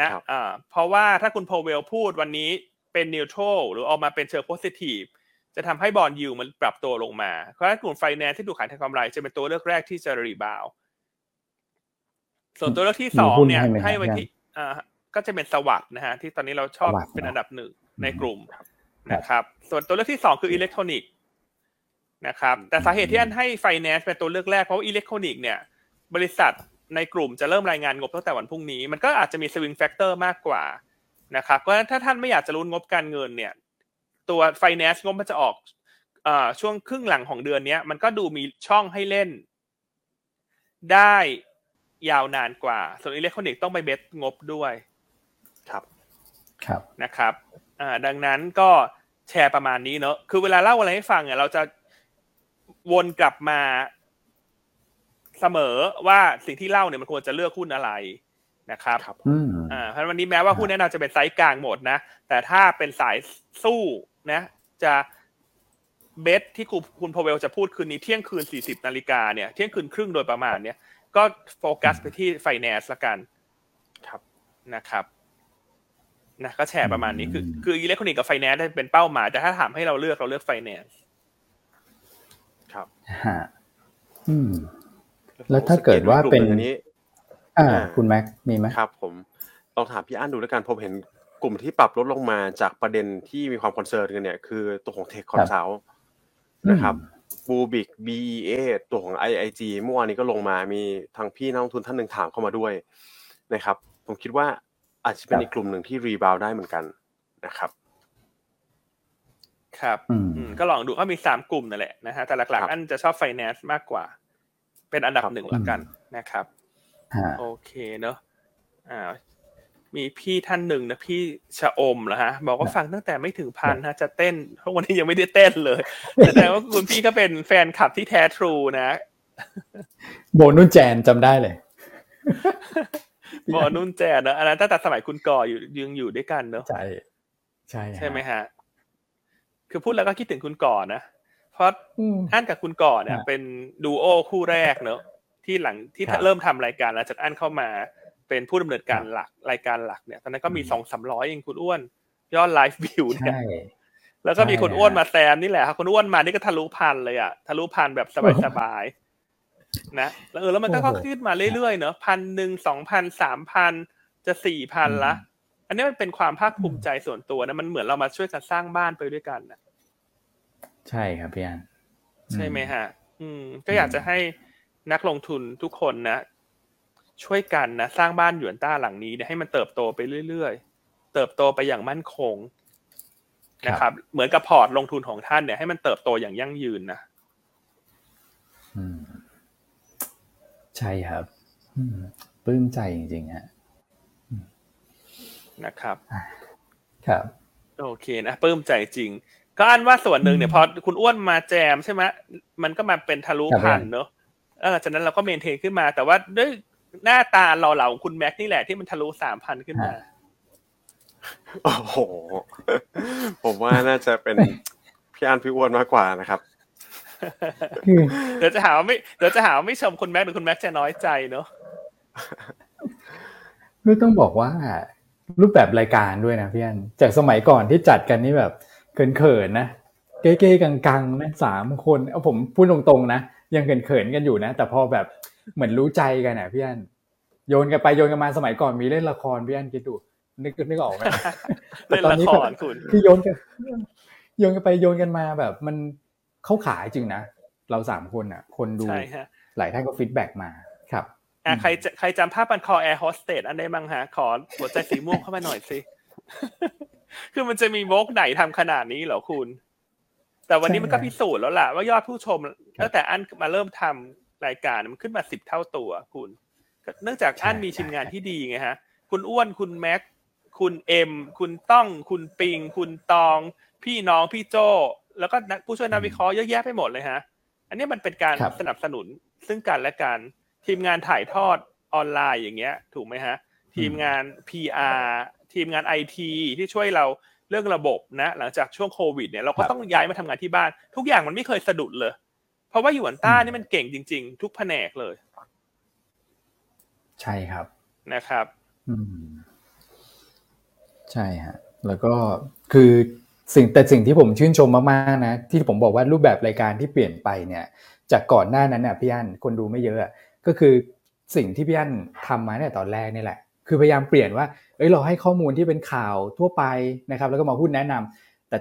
นะอ่าเพราะว่าถ้าคุณโพเวลพูดวันนี้เป็นนิวทรัลหรือออกมาเป็นเชิงโพซิทีฟจะทำให้บอนด์ยิลด์มันปรับตัวลงมาเพราะฉะนั้นกลุ่มไฟแนนซ์ที่ดูขายทางกำไรจะเป็นตัวเลือกแรกที่จะรีบาวส่วนตัวเลือกที่สองเนี่ยให้ไว้ที่อ่าก็จะเป็นสวัสด์นะฮะที่ตอนนี้เราชอบเป็นอันดับหนึ่งในกลุ่มนะครับส่วนตัวเลือกที่สองคืออิเล็กทรอนิกส์นะครับแต่สาเหตุที่อันให้ไฟแนนซ์เป็นตัวเลือกแรกเพราะว่าอิเล็กทรอนิกส์เนี่ยบริษัทในกลุ่มจะเริ่มรายงานงบตั้งแต่วันพรุ่งนี้มันก็อาจจะมีสวิงแฟกเตอร์มากกว่านะครับเพราะฉะนั้นถ้าท่านไม่อยากจะลุ้นงบการเงินเนี่ยตัวไฟแนนซ์งบมันจะออกเอ่อช่วงครึ่งหลังของเดือนนี้มันก็ดูมีช่องให้เล่นได้ยาวนานกว่าส่วนอิเล็กทรอนิกส์ต้องไปเบสงบด้วยครับครับนะครับอ่าดังนั้นก็แชร์ประมาณนี้เนอะคือเวลาเล่าอะไรให้ฟังเนี่ยเราจะวนกลับมาเสมอว่าสิ่งที่เล่าเนี่ยมันควรจะเลือกหุ้นอะไรนะครับอ่าเพราะวันนี้แม้ว่าหุ้นแนะนำจะเป็นไซส์กลางหมดนะแต่ถ้าเป็นสายสู้นะจะเบสที่คุณคุณพาวเวลจะพูดคืนนี้เที่ยงคืนสี่สิบนาฬิกาเนี่ยเที่ยงคืนครึ่งโดยประมาณเนี่ยก็โฟกัสไปที่ไฟแนนซ์ละกันครับนะครับนะก็แชร์ประมาณนี้คือคืออิเล็กทรอนิกส์กับไฟแนนซ์ได้เป็นเป้าหมายแต่ถ้าถามให้เราเลือกเราเลือกไฟแนนซ์ครับฮะอืมแล้วถ้าเกิดว่าเป็นอันนี้อ่าคุณแม็กมีมั้ยครับผมลองถามพี่อั้นดูแล้วกันผมเห็นกลุ่มที่ปรับลดลงมาจากประเด็นที่มีความคอนเซิร์นกันเนี่ยคือตัวของ Tech Consult นะครับบูบิก บี เอ ตัวของ ไอ ไอ จี เมื่อวานนี้ก็ลงมามีทางพี่นักลงทุนท่านนึงถามเข้ามาด้วยนะครับผมคิดว่าอาจจะเป็นอีกกลุ่มหนึ่งที่รีบาวได้เหมือนกันนะครับครับก็ลองดูก็มีสามกลุ่มนั่นแหละนะฮะแต่หลักๆอันจะชอบไฟแนนซ์มากกว่าเป็นอันดับหนึ่งละกันนะครับโอเคเนอะอ่ามีพี่ท่านหนึ่งนะพี่ชะอมเหรอฮะบอกว่าฟังตั้งแต่ไม่ถึงพันฮะจะเต้นเพราะวันนี้ยังไม่ได้เต้นเลยแสดงว่าคุณพี่ก็เป็นแฟนคลับที่แท้ทรูนะโบนุ่นแจนจำได้เลยบอนุ่นแจนนะอันนั้นตั้งแต่สมัยคุณก่ออยู่ยังอยู่ด้วยกันเนาะใช่ ใช่ใช่ไหมฮะคือพูดแล้วก็คิดถึงคุณก่อนะเพราะอั้นกับคุณก่อเนี่ยเป็นดูโอคู่แรกเนอะที่หลังที่เริ่มทำรายการแล้วจากอั้นเข้ามาเป็นผู้ดำเนินการหลักรายการหลักเนี่ยตอนนั้นก็มี สองถึงสามร้อย เองคุณอ้วนยอดไลฟ์วิวเนี่ยแล้วก็มีคนอ้วนมาแซมนี่แหละคนอ้วนมานี่ก็ทะลุพันเลยอ่ะทะลุพันแบบสบายๆนะแล้วเออแล้วมันก็ขึ้นมาเรื่อยๆเนอะ หนึ่งพัน สองพัน สามพัน จะ สี่พัน ละอันนี้มันเป็นความภาคภูมิใจส่วนตัวนะมันเหมือนเรามาช่วยกันสร้างบ้านไปด้วยกันนะใช่ครับพี่อันใช่ไหมฮะอืมก็อยากจะให้นักลงทุนทุกคนนะช่วยกันนะสร้างบ้านหยวนต้าหลังนี้ให้มันเติบโตไปเรื่อยๆเติบโตไปอย่างมั่นคงนะครับเหมือนกับพอร์ตลงทุนของท่านเนี่ยให้มันเติบโตอย่างยั่งยืนนะอืมใช่ครับอืมปลื้มใจจริงๆฮะนะครับครับโอเคนะปลื้มใจจริงก็อันว่าส่วนหนึ่งเนี่ยพอคุณอ้วนมาแจมใช่ไหมมันก็มาเป็นทะลุพันเนอะเออจากนั้นเราก็เมนเทนขึ้นมาแต่ว่าด้วยหน้าตาเราเหล่าคุณแม็กนี่แหละที่มันทะลุ สามพัน ขึ้นมาโอ้โหผมว่าน่าจะเป็นพี่อันพี่อ้วนมากกว่านะครับเดี๋ยวจะหาไม่เดี๋ยวจะหาไม่ชมคุณแม็กหรือคุณแม็กจะน้อยใจเนอะไม่ต้องบอกว่ารูปแบบรายการด้วยนะพี่อันจากสมัยก่อนที่จัดกันนี่แบบเขินๆนะเก๊ๆกังๆนะสามคนเอาผมพูดตรงๆนะยังเขินๆกันอยู่นะแต่พอแบบเหมือนรู้ใจกันน่ะพี่อั้นโยนกันไปโยนกันมาสมัยก่อนมีเล่นละครพี่อั้นคิดดูนึกนึกออกมั้ยเล่นละครคุณที่โยนกันโยนกันไปโยนกันมาแบบมันเข้าขาจริงนะเราสามคนน่ะคนดูหลายท่านก็ฟีดแบคมาครับอ่ะใครใครจำภาพบันคอแอร์โฮสเตสอันได้บ้างฮะขอหัวใจสีม่วงเข้ามาหน่อยสิคือมันจะมีโมกไหนทำขนาดนี้เหรอคุณแต่วันนี้มันก็พิสูจน์แล้วล่ะว่ายอดผู้ชมตั้งแต่อันมาเริ่มทำรายการมันขึ้นมาสิบเท่าตัวคุณเนื่องจากอันมีทีมงานที่ดีไงฮะคุณอ้วนคุณแม็กคุณเอ็มคุณต้องคุณปิงคุณตองพี่น้องพี่โจแล้วก็ผู้ช่วยนักวิเคราะห์เยอะแยะไปหมดเลยฮะอันนี้มันเป็นการสนับสนุนซึ่งกันและกันทีมงานถ่ายทอดออนไลน์อย่างเงี้ยถูกไหมฮะทีมงาน พี อาร์ทีมงาน ไอ ที ที่ช่วยเราเรื่องระบบนะหลังจากช่วงโควิดเนี่ยเราก็ต้องย้ายมาทำงานที่บ้านทุกอย่างมันไม่เคยสะดุดเลยเพราะว่าหยวนต้านี่มันเก่งจริงๆทุกแผนกเลยใช่ครับนะครับอืมใช่ฮะแล้วก็คือสิ่งแต่สิ่งที่ผมชื่นชมมากๆนะที่ผมบอกว่ารูปแบบรายการที่เปลี่ยนไปเนี่ยจากก่อนหน้านั้นน่ะพี่อั้นคนดูไม่เยอะก็คือสิ่งที่พี่อั้นทำมาเนี่ยตอนแรกนี่แหละคือพยายามเปลี่ยนว่าเอ้ยเราให้ข้อมูลที่เป็นข่าวทั่วไปนะครับแล้วก็มาพูดแนะนำแต่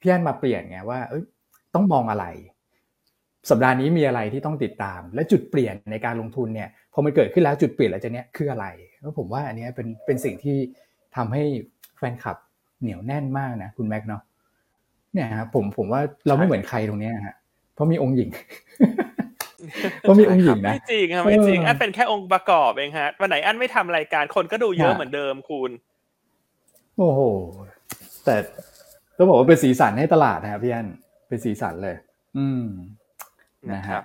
พี่อั้นมาเปลี่ยนไงว่าเอ้ยต้องมองอะไรสัปดาห์นี้มีอะไรที่ต้องติดตามและจุดเปลี่ยนในการลงทุนเนี่ยพอมันเกิดขึ้นแล้วจุดเปลี่ยนหลังจากนี้คืออะไรแล้วผมว่าอันนี้เป็นเป็นสิ่งที่ทำให้แฟนคลับเหนียวแน่นมากนะคุณแม็กเนาะเนี่ยครับผมผมว่าเราไม่เหมือนใครตรงนี้ฮะเพราะมีองค์หญิงก็มีองค์หญิงนะไม่จริงครับไม่จริงอันเป็นแค่องค์ประกอบเองฮะวันไหนอันไม่ทำรายการคนก็ดูเยอะเหมือนเดิมคุณโอ้โหแต่ต้องบอกว่าเป็นสีสันให้ตลาดนะครับพี่อันเป็นสีสันเลยอืมนะครับ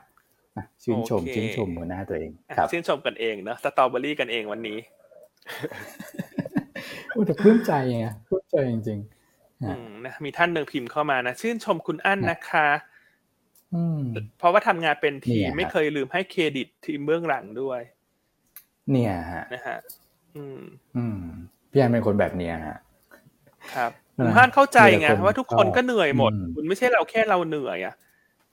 ชื่นชมชื่นชมหัวหน้าตัวเองครับชื่นชมกันเองเนอะสตรอเบอรี่กันเองวันนี้โอ้แต่ปลื้มใจไงปลื้มใจจริงๆนะมีท่านนึงพิมพ์เข้ามานะชื่นชมคุณอันนะคะเพราะว่าทำงานเป็นทีไม่เคยลืมให้เครดิตทีมเบื้องหลังด้วยเนี่ยฮะนะฮะอืมอืมพี่อันเป็นคนแบบนี้ฮะครับผมท่านเข้าใจไงว่าทุกคนก็เหนื่อยหมดคุณไม่ใช่เราแค่เราเหนื่อยอ่ะ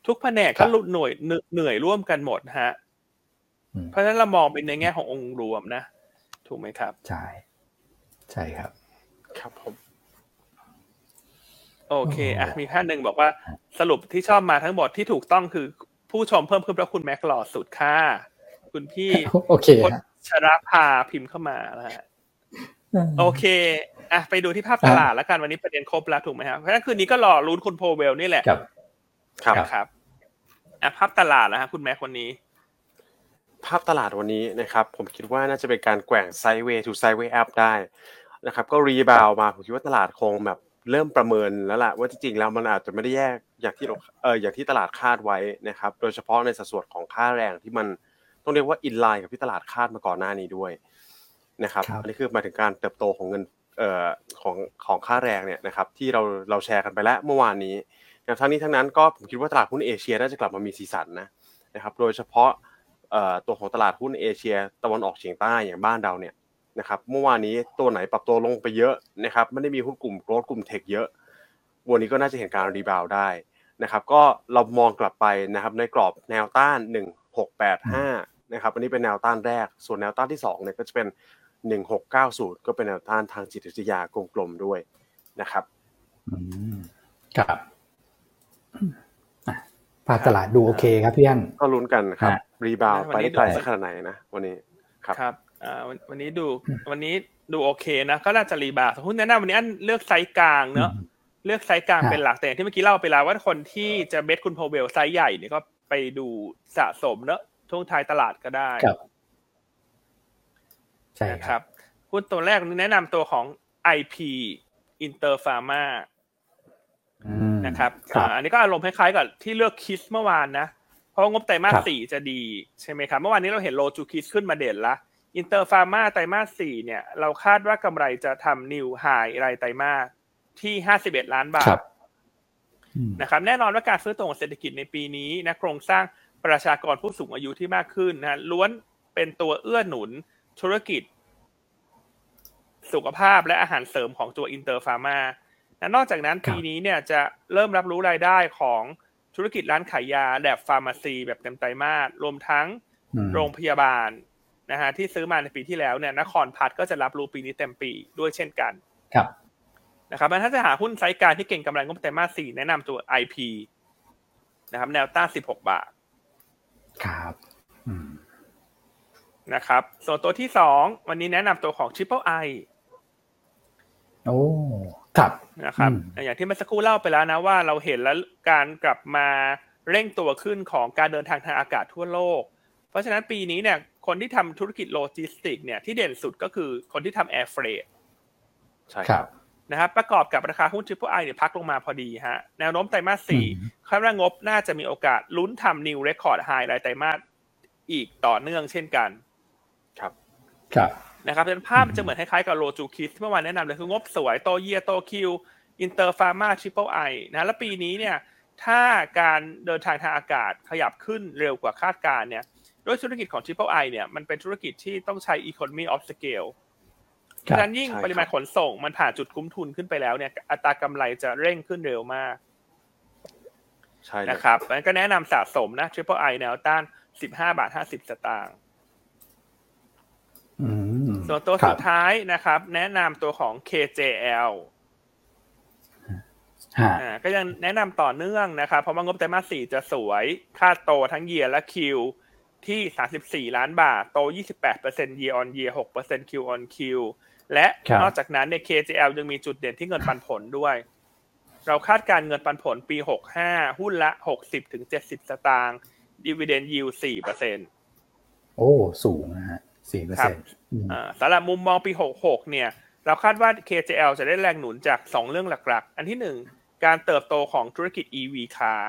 ทุกแผนกก็ลุดหน่วยเหนื่อยร่วมกันหมดฮะเพราะฉะนั้นเรามองเป็นในแง่ขององค์รวมนะถูกไหมครับใช่ใช่ครับครับผมโอเคอ่ะมีท่านหนึ่งบอกว่าสรุปที่ชอบมาทั้งหมดที่ถูกต้องคือผู้ชมเพิ่มขึ้นเพราะคุณแม็กหล่อสุดค่ะคุณพี่โอเคชราภาพิมพ์เข้ามาแล้วฮะโอเคอ่ะไปดูที่ภาพตลาดแล้วกันวันนี้ประเด็นครบแล้วถูกไหมครับเพราะฉะนั้นคืนนี้ก็รอลุ้นคุณโพเวลนี่แหละครับครับครับอ่ะภาพตลาดนะฮะคุณแม็กวันนี้ภาพตลาดวันนี้นะครับผมคิดว่าน่าจะเป็นการแกว่งไซด์เวย์ทูไซด์เวย์อัพได้นะครับก็รีบาวมาผมคิดว่าตลาดคงแบบเริ่มประเมินแล้วล่ะว่าจริงๆแล้วมันอาจจะไม่ได้แย่อย่างที่เอออย่างที่ตลาดคาดไว้นะครับโดยเฉพาะในสัดส่วนของค่าแรงที่มันต้องเรียกว่าอินไลน์กับที่ตลาดคาดมาก่อนหน้านี้ด้วยนะครับอันนี้คือมาถึงการเติบโตของเงิน เอ่อของของค่าแรงเนี่ยนะครับที่เราเราแชร์กันไปแล้วเมื่อวานนี้นะทั้งนี้ทั้งนั้นก็ผมคิดว่าตลาดหุ้นเอเชียน่าจะกลับมามีสีสันนะนะครับโดยเฉพาะเอ่อตัวของตลาดหุ้นเอเชียตะวันออกเฉียงใต้อย่างบ้านเราเนี่ยนะครับเมื่อวานนี้ตัวไหนปรับตัวลงไปเยอะนะครับไม่ได้มีหุ้นกลุ่มโกลด์กลุ่มเทคเยอะวันนี้ก็น่าจะเห็นการรีบาวด์ได้นะครับก็เรามองกลับไปนะครับในกรอบแนวต้านหนึ่งพันหกร้อยแปดสิบห้านะครับอันนี้เป็นแนวต้านแรกส่วนแนวต้านที่สองเนี่ยก็จะเป็นหนึ่งพันหกร้อยเก้าสิบก็เป็นแนวต้านทางจิตวิทยากลมๆด้วยนะครับอืมครับภาพตลาดดูโอเคครับพี่อั้นก็ลุ้นกันครับรีบาวด์ไปได้ไกลสักขนาดไหนนะวันนี้ครับครับอ่าวันนี้ดูวันนี้ดูโอเคนะก็น่าจะรีบาวด์หุ้นแนะนำวันนี้อั้นเลือกไซส์กลางเนาะเลือกไซส์กลางเป็นหลักแต่อย่างที่เมื่อกี้เล่าไปแล้วว่าคนที่จะเบสคุณโพเวลไซส์ใหญ่เนี่ยก็ไปดูสะสมเนอะช่วงท้ายตลาดก็ได้ใช่ครับหุ้นตัวแรกแนะนำตัวของ ไอ พี Interpharma นะครับอันนี้ก็อารมณ์คล้ายๆกับที่เลือกคิสเมื่อวานนะเพราะงบไตรมาสสี่จะดีใช่ไหมครับเมื่อวานนี้เราเห็นโลจูคิสขึ้นมาเด่นละ Interpharma ไตรมาสสี่เนี่ยเราคาดว่ากำไรจะทำนิวไฮรายไตรมาสที่ห้าสิบเอ็ดล้านบาทนะครับแน่นอนว่าการฟื้นตัวของเศรษฐกิจในปีนี้นะโครงสร้างประชากรผู้สูงอายุที่มากขึ้นนะล้วนเป็นตัวเอื้อหนุนธุรกิจสุขภาพและอาหารเสริมของตัวอินเตอร์ฟาร์มาและนอกจากนั้นปีนี้เนี่ยจะเริ่มรับรู้รายได้ของธุรกิจร้านขายยาแบบฟาร์มาซีแบบเต็มไตรมาสรวมทั้งโรงพยาบาลนะฮะที่ซื้อมาในปีที่แล้วเนี่ยนครพัฒน์ก็จะรับรู้ปีนี้เต็มปีด้วยเช่นกันครับนะครับถ้าจะหาหุ้นไซส์กลางที่เก่งกำไรงบไตรมาสสี่แนะนำตัว ไอ พี นะครับแนวต้านสิบหกบาทครับนะครับส่วนตัวที่สองวันนี้แนะนำตัวของ Triple I โอ้ครับนะครับอย่างที่เมื่อสักครู่เล่าไปแล้วนะว่าเราเห็นแล้วการกลับมาเร่งตัวขึ้นของการเดินทางทางอากาศทั่วโลกเพราะฉะนั้นปีนี้เนี่ยคนที่ทำธุรกิจโลจิสติกเนี่ยที่เด่นสุดก็คือคนที่ทำแอร์เฟรทใช่ครับนะครับประกอบกับราคาหุ้น Triple I เนี่ยพักลงมาพอดีฮะแนวโน้มไตรมาสสี่คาดว่างบน่าจะมีโอกาสลุ้นทำ New Record High รายไตรมาสอีกต่อเนื่องเช่นกันครับครับนะครับภาพจะเหมือนคล้ายๆกับโลจูคิสที่เมื่อวานแนะนำเลยคืองบสวยโตเยียโตคิว Interpharma Triple I นะแล้วปีนี้เนี่ยถ้าการเดินทางทางอากาศขยับขึ้นเร็วกว่าคาดการณ์เนี่ยด้วยธุรกิจของ Triple I เนี่ยมันเป็นธุรกิจที่ต้องใช้ Economy of Scaleเพราะฉะนั้นยิ่งปริมาณขนส่งมันผ่านจุดคุ้มทุนขึ้นไปแล้วเนี่ยอัตรากำไรจะเร่งขึ้นเร็วมากใช่นะครับงั้นก็แนะนำสะสมนะ Triple I แนวต้าน สิบห้าบาทห้าสิบสตางค์อืมส่วนตัวสุดท้ายนะครับแนะนำตัวของ เค เจ แอล อ่าก็ยังแนะนำต่อเนื่องนะครับเพราะว่างบไตรมาสสี่จะสวยคาดโตทั้ง Year และ Q ที่สามสิบสี่ล้านบาทโต ยี่สิบแปดเปอร์เซ็นต์ Year on Year หกเปอร์เซ็นต์ Q on Qและนอกจากนั้นเนี่ย เค เจ แอล ยังมีจุดเด่นที่เงินปันผลด้วยเราคาดการเงินปันผลปีหกสิบห้าหุ้นละ หกสิบถึงเจ็ดสิบสตางค์ Dividend Yield สี่เปอร์เซ็นต์ โอ้สูงนะฮะ สี่เปอร์เซ็นต์ อ่าสำหรับมุมมองปีหกสิบหกเนี่ยเราคาดว่า เค เจ แอล จะได้แรงหนุนจากสองเรื่องหลักๆอันที่หนึ่งการเติบโตของธุรกิจ อี วี Car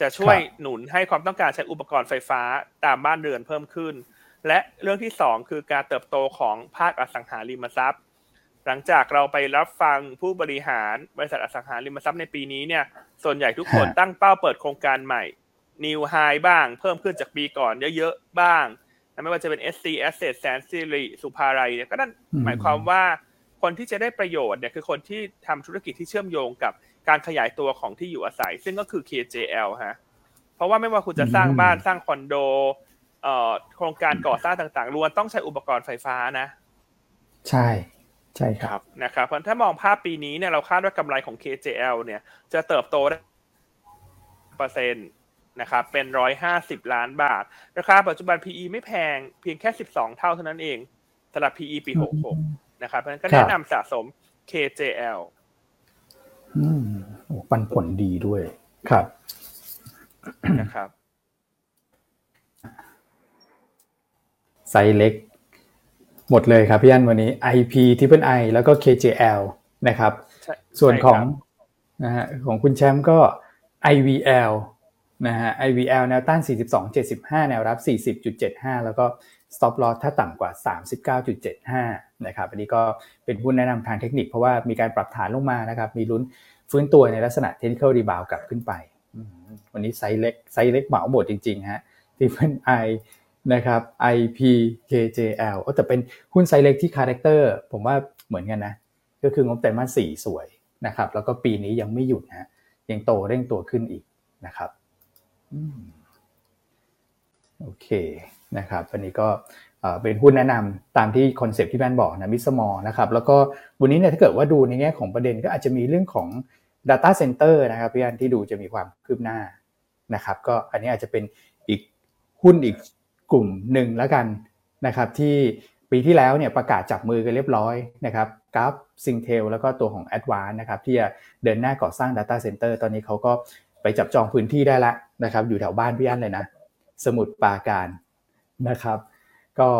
จะช่วยหนุนให้ความต้องการใช้อุปกรณ์ไฟฟ้าตามบ้านเรือนเพิ่มขึ้นและเรื่องที่สองคือการเติบโตของภาคอสังหาริมทรัพย์หลังจากเราไปรับฟังผู้บริหารบริษัทอสังหาริมทรัพย์ในปีนี้เนี่ยส่วนใหญ่ทุกคนตั้งเป้าเปิดโครงการใหม่ New High บ้างเพิ่มขึ้นจากปีก่อนเยอะๆบ้างไม่ว่าจะเป็น เอส ซี Asset แสนสิริสุภาลัยเนี่ยก็นั่นหมายความว่าคนที่จะได้ประโยชน์เนี่ยคือคนที่ทำธุรกิจที่เชื่อมโยงกับการขยายตัวของที่อยู่อาศัยซึ่งก็คือ เค เจ แอล ฮะเพราะว่าไม่ว่าคุณจะสร้างบ้านสร้างคอนโดโครงการก่อสร้างต่างๆล้วนต้องใช้อุปกรณ์ไฟฟ้านะใช่ใช่ครับนะครับเพราะถ้ามองภาพปีนี้เนี่ยเราคาดว่ากำไรของ เค เจ แอล เนี่ยจะเติบโตได้เปอร์เซ็นต์นะครับเป็นหนึ่งร้อยห้าสิบล้านบาทราคาปัจจุบัน พี อี ไม่แพงเพียงแค่สิบสองเท่าเท่านั้นเองสำหรับ พี อี ปีหกสิบหกนะครับเพราะฉะนั้นก็แนะนำสะสม เค เจ แอล อืมโอ้ปันผลดีด้วยครับนะครับไซส์เล็กหมดเลยครับพี่อั้นวันนี้ ไอ พี Triple I แล้วก็ เค เจ แอล นะครับส่วนของนะฮะของคุณแชมป์ก็ ไอ วี แอล นะฮะ ไอ วี แอล แนวต้าน สี่สิบสองจุดเจ็ดห้า แนวรับ สี่สิบจุดเจ็ดห้า แล้วก็ stop loss ถ้าต่ำกว่า สามสิบเก้าจุดเจ็ดห้า นะครับอันนี้ก็เป็นหุ้นแนะนำทางเทคนิคเพราะว่ามีการปรับฐานลงมานะครับมีลุ้นฟื้นตัวในลักษณะ technical rebound กลับขึ้นไปวันนี้ไซส์เล็กไซส์เล็กเหมาหมดจริงๆฮะ Triple I นะครับ ไอ พี เค เจ แอล โอ้แต่เป็นหุ้นไซส์เล็กที่คาแรคเตอร์ผมว่าเหมือนกันนะก็คืองบไตรมาสสี่สวยนะครับแล้วก็ปีนี้ยังไม่หยุดฮะยังโตเร่งตัวขึ้นอีกนะครับโอเคนะครับวันนี้ก็เป็นหุ้นแนะนำตามที่คอนเซ็ปต์ที่แบนบอกนะมิสมอลนะครับแล้วก็วันนี้เนี่ยถ้าเกิดว่าดูในแง่ของประเด็นก็อาจจะมีเรื่องของ data center นะครับพี่อันที่ดูจะมีความคืบหน้านะครับก็อันนี้อาจจะเป็นอีกหุ้นอีกกลุ่มหนึ่งแล้วกันนะครับที่ปีที่แล้วเนี่ยประกาศจับมือกันเรียบร้อยนะครับกับซิงเทลแล้วก็ตัวของ Advance นะครับที่จะเดินหน้าก่อสร้าง data center ตอนนี้เขาก็ไปจับจองพื้นที่ได้ละนะครับอยู่แถวบ้านพี่อั้นเลยนะสมุทรปราการนะครับก็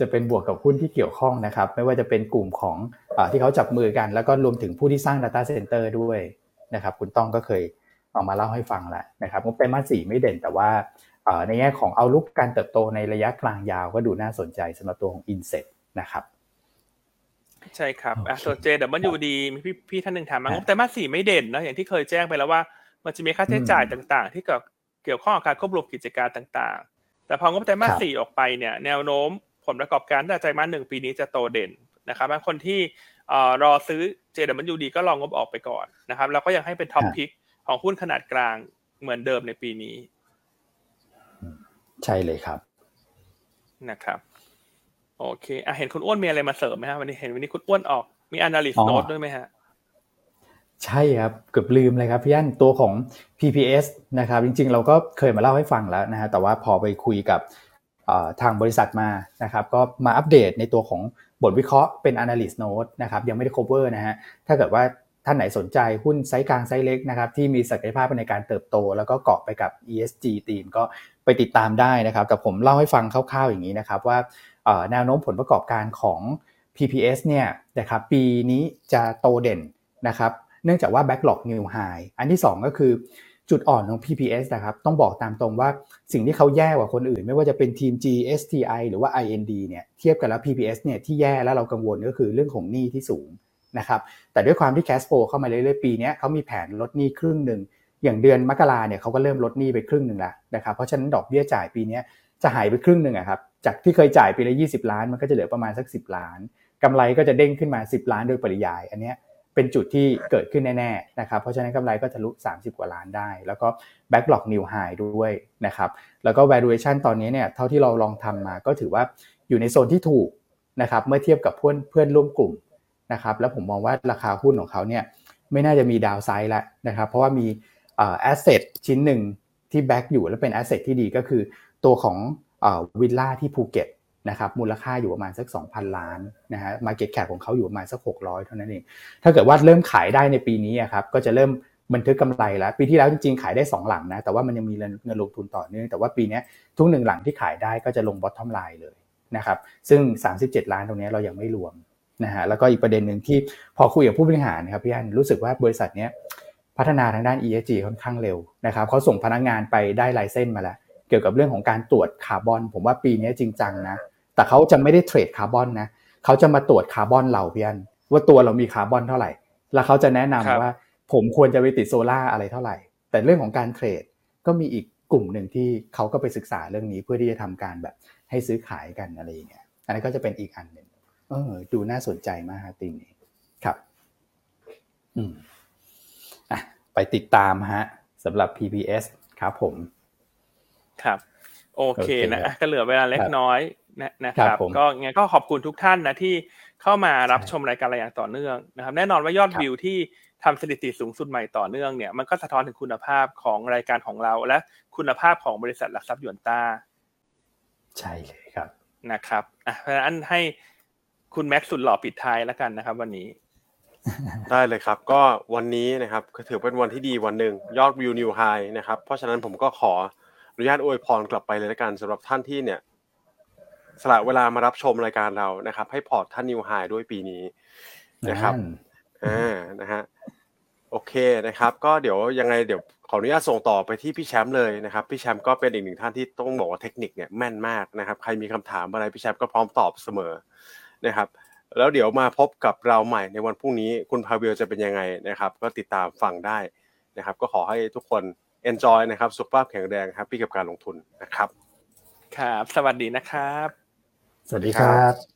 จะเป็นบวกกับหุ้นที่เกี่ยวข้องนะครับไม่ว่าจะเป็นกลุ่มของเอ่อที่เขาจับมือกันแล้วก็รวมถึงผู้ที่สร้าง data center ด้วยนะครับคุณต้องก็เคยเอามาเล่าให้ฟังแล้วนะครับงบไตรมาสสี่ไม่เด่นแต่ว่าเอ่อในแง่ของเอาลุกการเติบโตในระยะกลางยาวก็ดูน่าสนใจสำหรับตัวของ Inset นะครับใช่ครับอ่ะส่วน เจ ดับเบิลยู D มีพี่พี่ท่านนึงถามมางบไตรมาสสี่ไม่เด่นนะอย่างที่เคยแจ้งไปแล้วว่ามันจะมีค่าใช้จ่ายต่างๆที่เกี่ยวข้องกับการควบรวมกิจการต่างๆแต่พองบไตรมาสสี่ออกไปเนี่ยแนวโน้มผลประกอบการไตรมาสหนึ่งปีนี้จะโตเด่นนะครับบางคนที่เอ่อรอซื้อ เจ ดับเบิลยู ดี ก็รองบออกไปก่อนนะครับแล้วก็ยังให้เป็นท็อปพิกของหุ้นขนาดกลางเหมือนเดิมในปีนี้ใช่เลยครับนะครับโอเคอ่ะเห็นคุณอ้วนมีอะไรมาเสริมมั้ยฮะวันนี้เห็นวันนี้คุณอ้วนออกมี Analyst Note ด้วยมั้ยฮะใช่ครับเกือบลืมเลยครับพี่อั้นตัวของ พี พี เอส นะครับจริงๆเราก็เคยมาเล่าให้ฟังแล้วนะฮะแต่ว่าพอไปคุยกับทางบริษัทมานะครับก็มาอัปเดตในตัวของบทวิเคราะห์เป็น Analyst Note นะครับยังไม่ได้ cover นะฮะถ้าเกิดว่าท่านไหนสนใจหุ้นไซส์กลางไซส์เล็กนะครับที่มีศักยภาพในการเติบโตแล้วก็เกาะไปกับ อี เอส จี Team ก็ไปติดตามได้นะครับแต่ผมเล่าให้ฟังคร่าวๆอย่างนี้นะครับว่าแนวโน้มผลประกอบการของ พี พี เอส เนี่ยนะครับปีนี้จะโตเด่นนะครับเนื่องจากว่า backlog new high อันที่สองก็คือจุดอ่อนของ พี พี เอส นะครับต้องบอกตามตรงว่าสิ่งที่เขาแย่กว่าคนอื่นไม่ว่าจะเป็นทีม จี เอส ที ไอ หรือว่า ไอ เอ็น ดี เนี่ยเทียบกันแล้ว พี พี เอส เนี่ยที่แย่แล้วเรากังวลก็คือเรื่องของหนี้ที่สูงนะครับแต่ด้วยความที่ cash flow เข้ามาเรื่อยๆปีนี้เขามีแผนลดหนี้ครึ่งนึงอย่างเดือนมกราเนี่ยเขาก็เริ่มลดหนี้ไปครึ่งนึงแล้วนะครับเพราะฉะนั้นดอกเบี้ยจ่ายปีนี้จะหายไปครึ่งนึงอะครับจากที่เคยจ่ายปีละยี่สิบล้านมันก็จะเหลือประมาณสักสิบล้านกำไรก็จะเด้งขึ้นมาสิบล้านโดยปริยายอันเนี้ยเป็นจุดที่เกิดขึ้นแน่ๆนะครับเพราะฉะนั้นกำไรก็ทะลุสามสิบกว่าล้านได้แล้วก็ backlog new high ด้วยนะครับแล้วก็ valuation ตอนนี้เนี่ยเท่าที่เราลองทำมาก็ถือว่าอยู่ในโซนที่ถูกนะครับเมื่อเทียบกับเพื่อนเพื่อนร่วมกลุ่มนะครับแล้วผมมองว่าราคาหุ้นของเขาเนี่ยไม่น่าจะมีดาวไซด์ละนะครับเพราะว่ามีเอ่อ asset ชิ้นหนึ่งที่ back อยู่และเป็น asset ที่ดีก็คือตัวของเอ่อวิลล่าที่ภูเก็ตนะครับมูลค่าอยู่ประมาณสัก สองพัน ล้านนะฮะ market cap ของเขาอยู่ประมาณสักหกร้อยเท่านั้นเองถ้าเกิดว่าเริ่มขายได้ในปีนี้ครับก็จะเริ่มบันทึกกำไรแล้วปีที่แล้วจริงๆขายได้สองหลังนะแต่ว่ามันยังมีเงินลงทุนต่อเนื่องแต่ว่าปีนี้ทุกหนึ่งหลังที่ขายได้ก็จะลง bottom line เลยนะครับซึ่งสามสิบเจ็ดล้านตรงนี้เรายังไม่รวมนะฮะแล้วก็อีกประเด็นนึงที่พอคุยกับผู้บริหารครับพี่อั้นรู้สึกว่าบริษัทเนี้ยพัฒนาทางด้าน อี เอส จี ค่อนข้างเร็วนะครับเขาส่งพนักงานไปได้ไลเซนส์มาแล้วเกี่ยวกับเรื่องของการตรวจคาร์บอนผมว่าปีนี้จริงจังนะแต่เขาจะไม่ได้เทรดคาร์บอนนะเขาจะมาตรวจคาร์บอนเราพี่อั้นว่าตัวเรามีคาร์บอนเท่าไหร่แล้วเขาจะแนะนำว่าผมควรจะไปติดโซล่าอะไรเท่าไหร่แต่เรื่องของการเทรดก็มีอีกกลุ่มนึงที่เขาก็ไปศึกษาเรื่องนี้เพื่อที่จะทำการแบบให้ซื้อขายกันอะไรอย่างเงี้ยอันนี้ก็จะเป็นอีกอันนึงเออดูน่าสนใจมากฮะทีนี้ครับอืมอ่ะไปติดตามฮะสำหรับ พี พี เอส ครับผมครับโอเคนะก็เหลือเวลาเล็กน้อยนะนะครับก็ไงก็ขอบคุณทุกท่านนะที่เข้ามารับชมรายการเราอย่างต่อเนื่องนะครับแน่นอนว่ายอดวิวที่ทำสถิติสูงสุดใหม่ต่อเนื่องเนี่ยมันก็สะท้อนถึงคุณภาพของรายการของเราและคุณภาพของบริษัทหลักทรัพย์ยวนต้าใช่เลยครับนะครับอ่ะเพราะฉะนั้นให้คุณแม็กซ์สุดหล่อปิดท้ายแล้วกันนะครับวันนี้ได้เลยครับก็วันนี้นะครับถือเป็นวันที่ดีวันนึงยอดวิวนิวไฮนะครับเพราะฉะนั้นผมก็ขออนุญาตอวยพรกลับไปเลยละกันสำหรับท่านที่เนี่ยสละเวลามารับชมรายการเรานะครับให้พอร์ตท่านนิวไฮด้วยปีนี้นะครับอ่านะฮะโอเคนะครับก็เดี๋ยวยังไงเดี๋ยว ขออนุญาตส่งต่อไปที่พี่แชมป์เลยนะครับพี่แชมป์ก็เป็นอีกหนึ่งท่านที่ต้องบอกว่าเทคนิคเนี่ยแม่นมากนะครับใครมีคำถามอะไรพี่แชมป์ก็พร้อมตอบเสมอนะครับแล้วเดี๋ยวมาพบกับเราใหม่ในวันพรุ่งนี้คุณพาเวลจะเป็นยังไงนะครับก็ติดตามฟังได้นะครับก็ขอให้ทุกคน enjoy นะครับสุขภาพแข็งแรงแฮปปี้กับการลงทุนนะครับครับสวัสดีนะครับสวัสดีครับ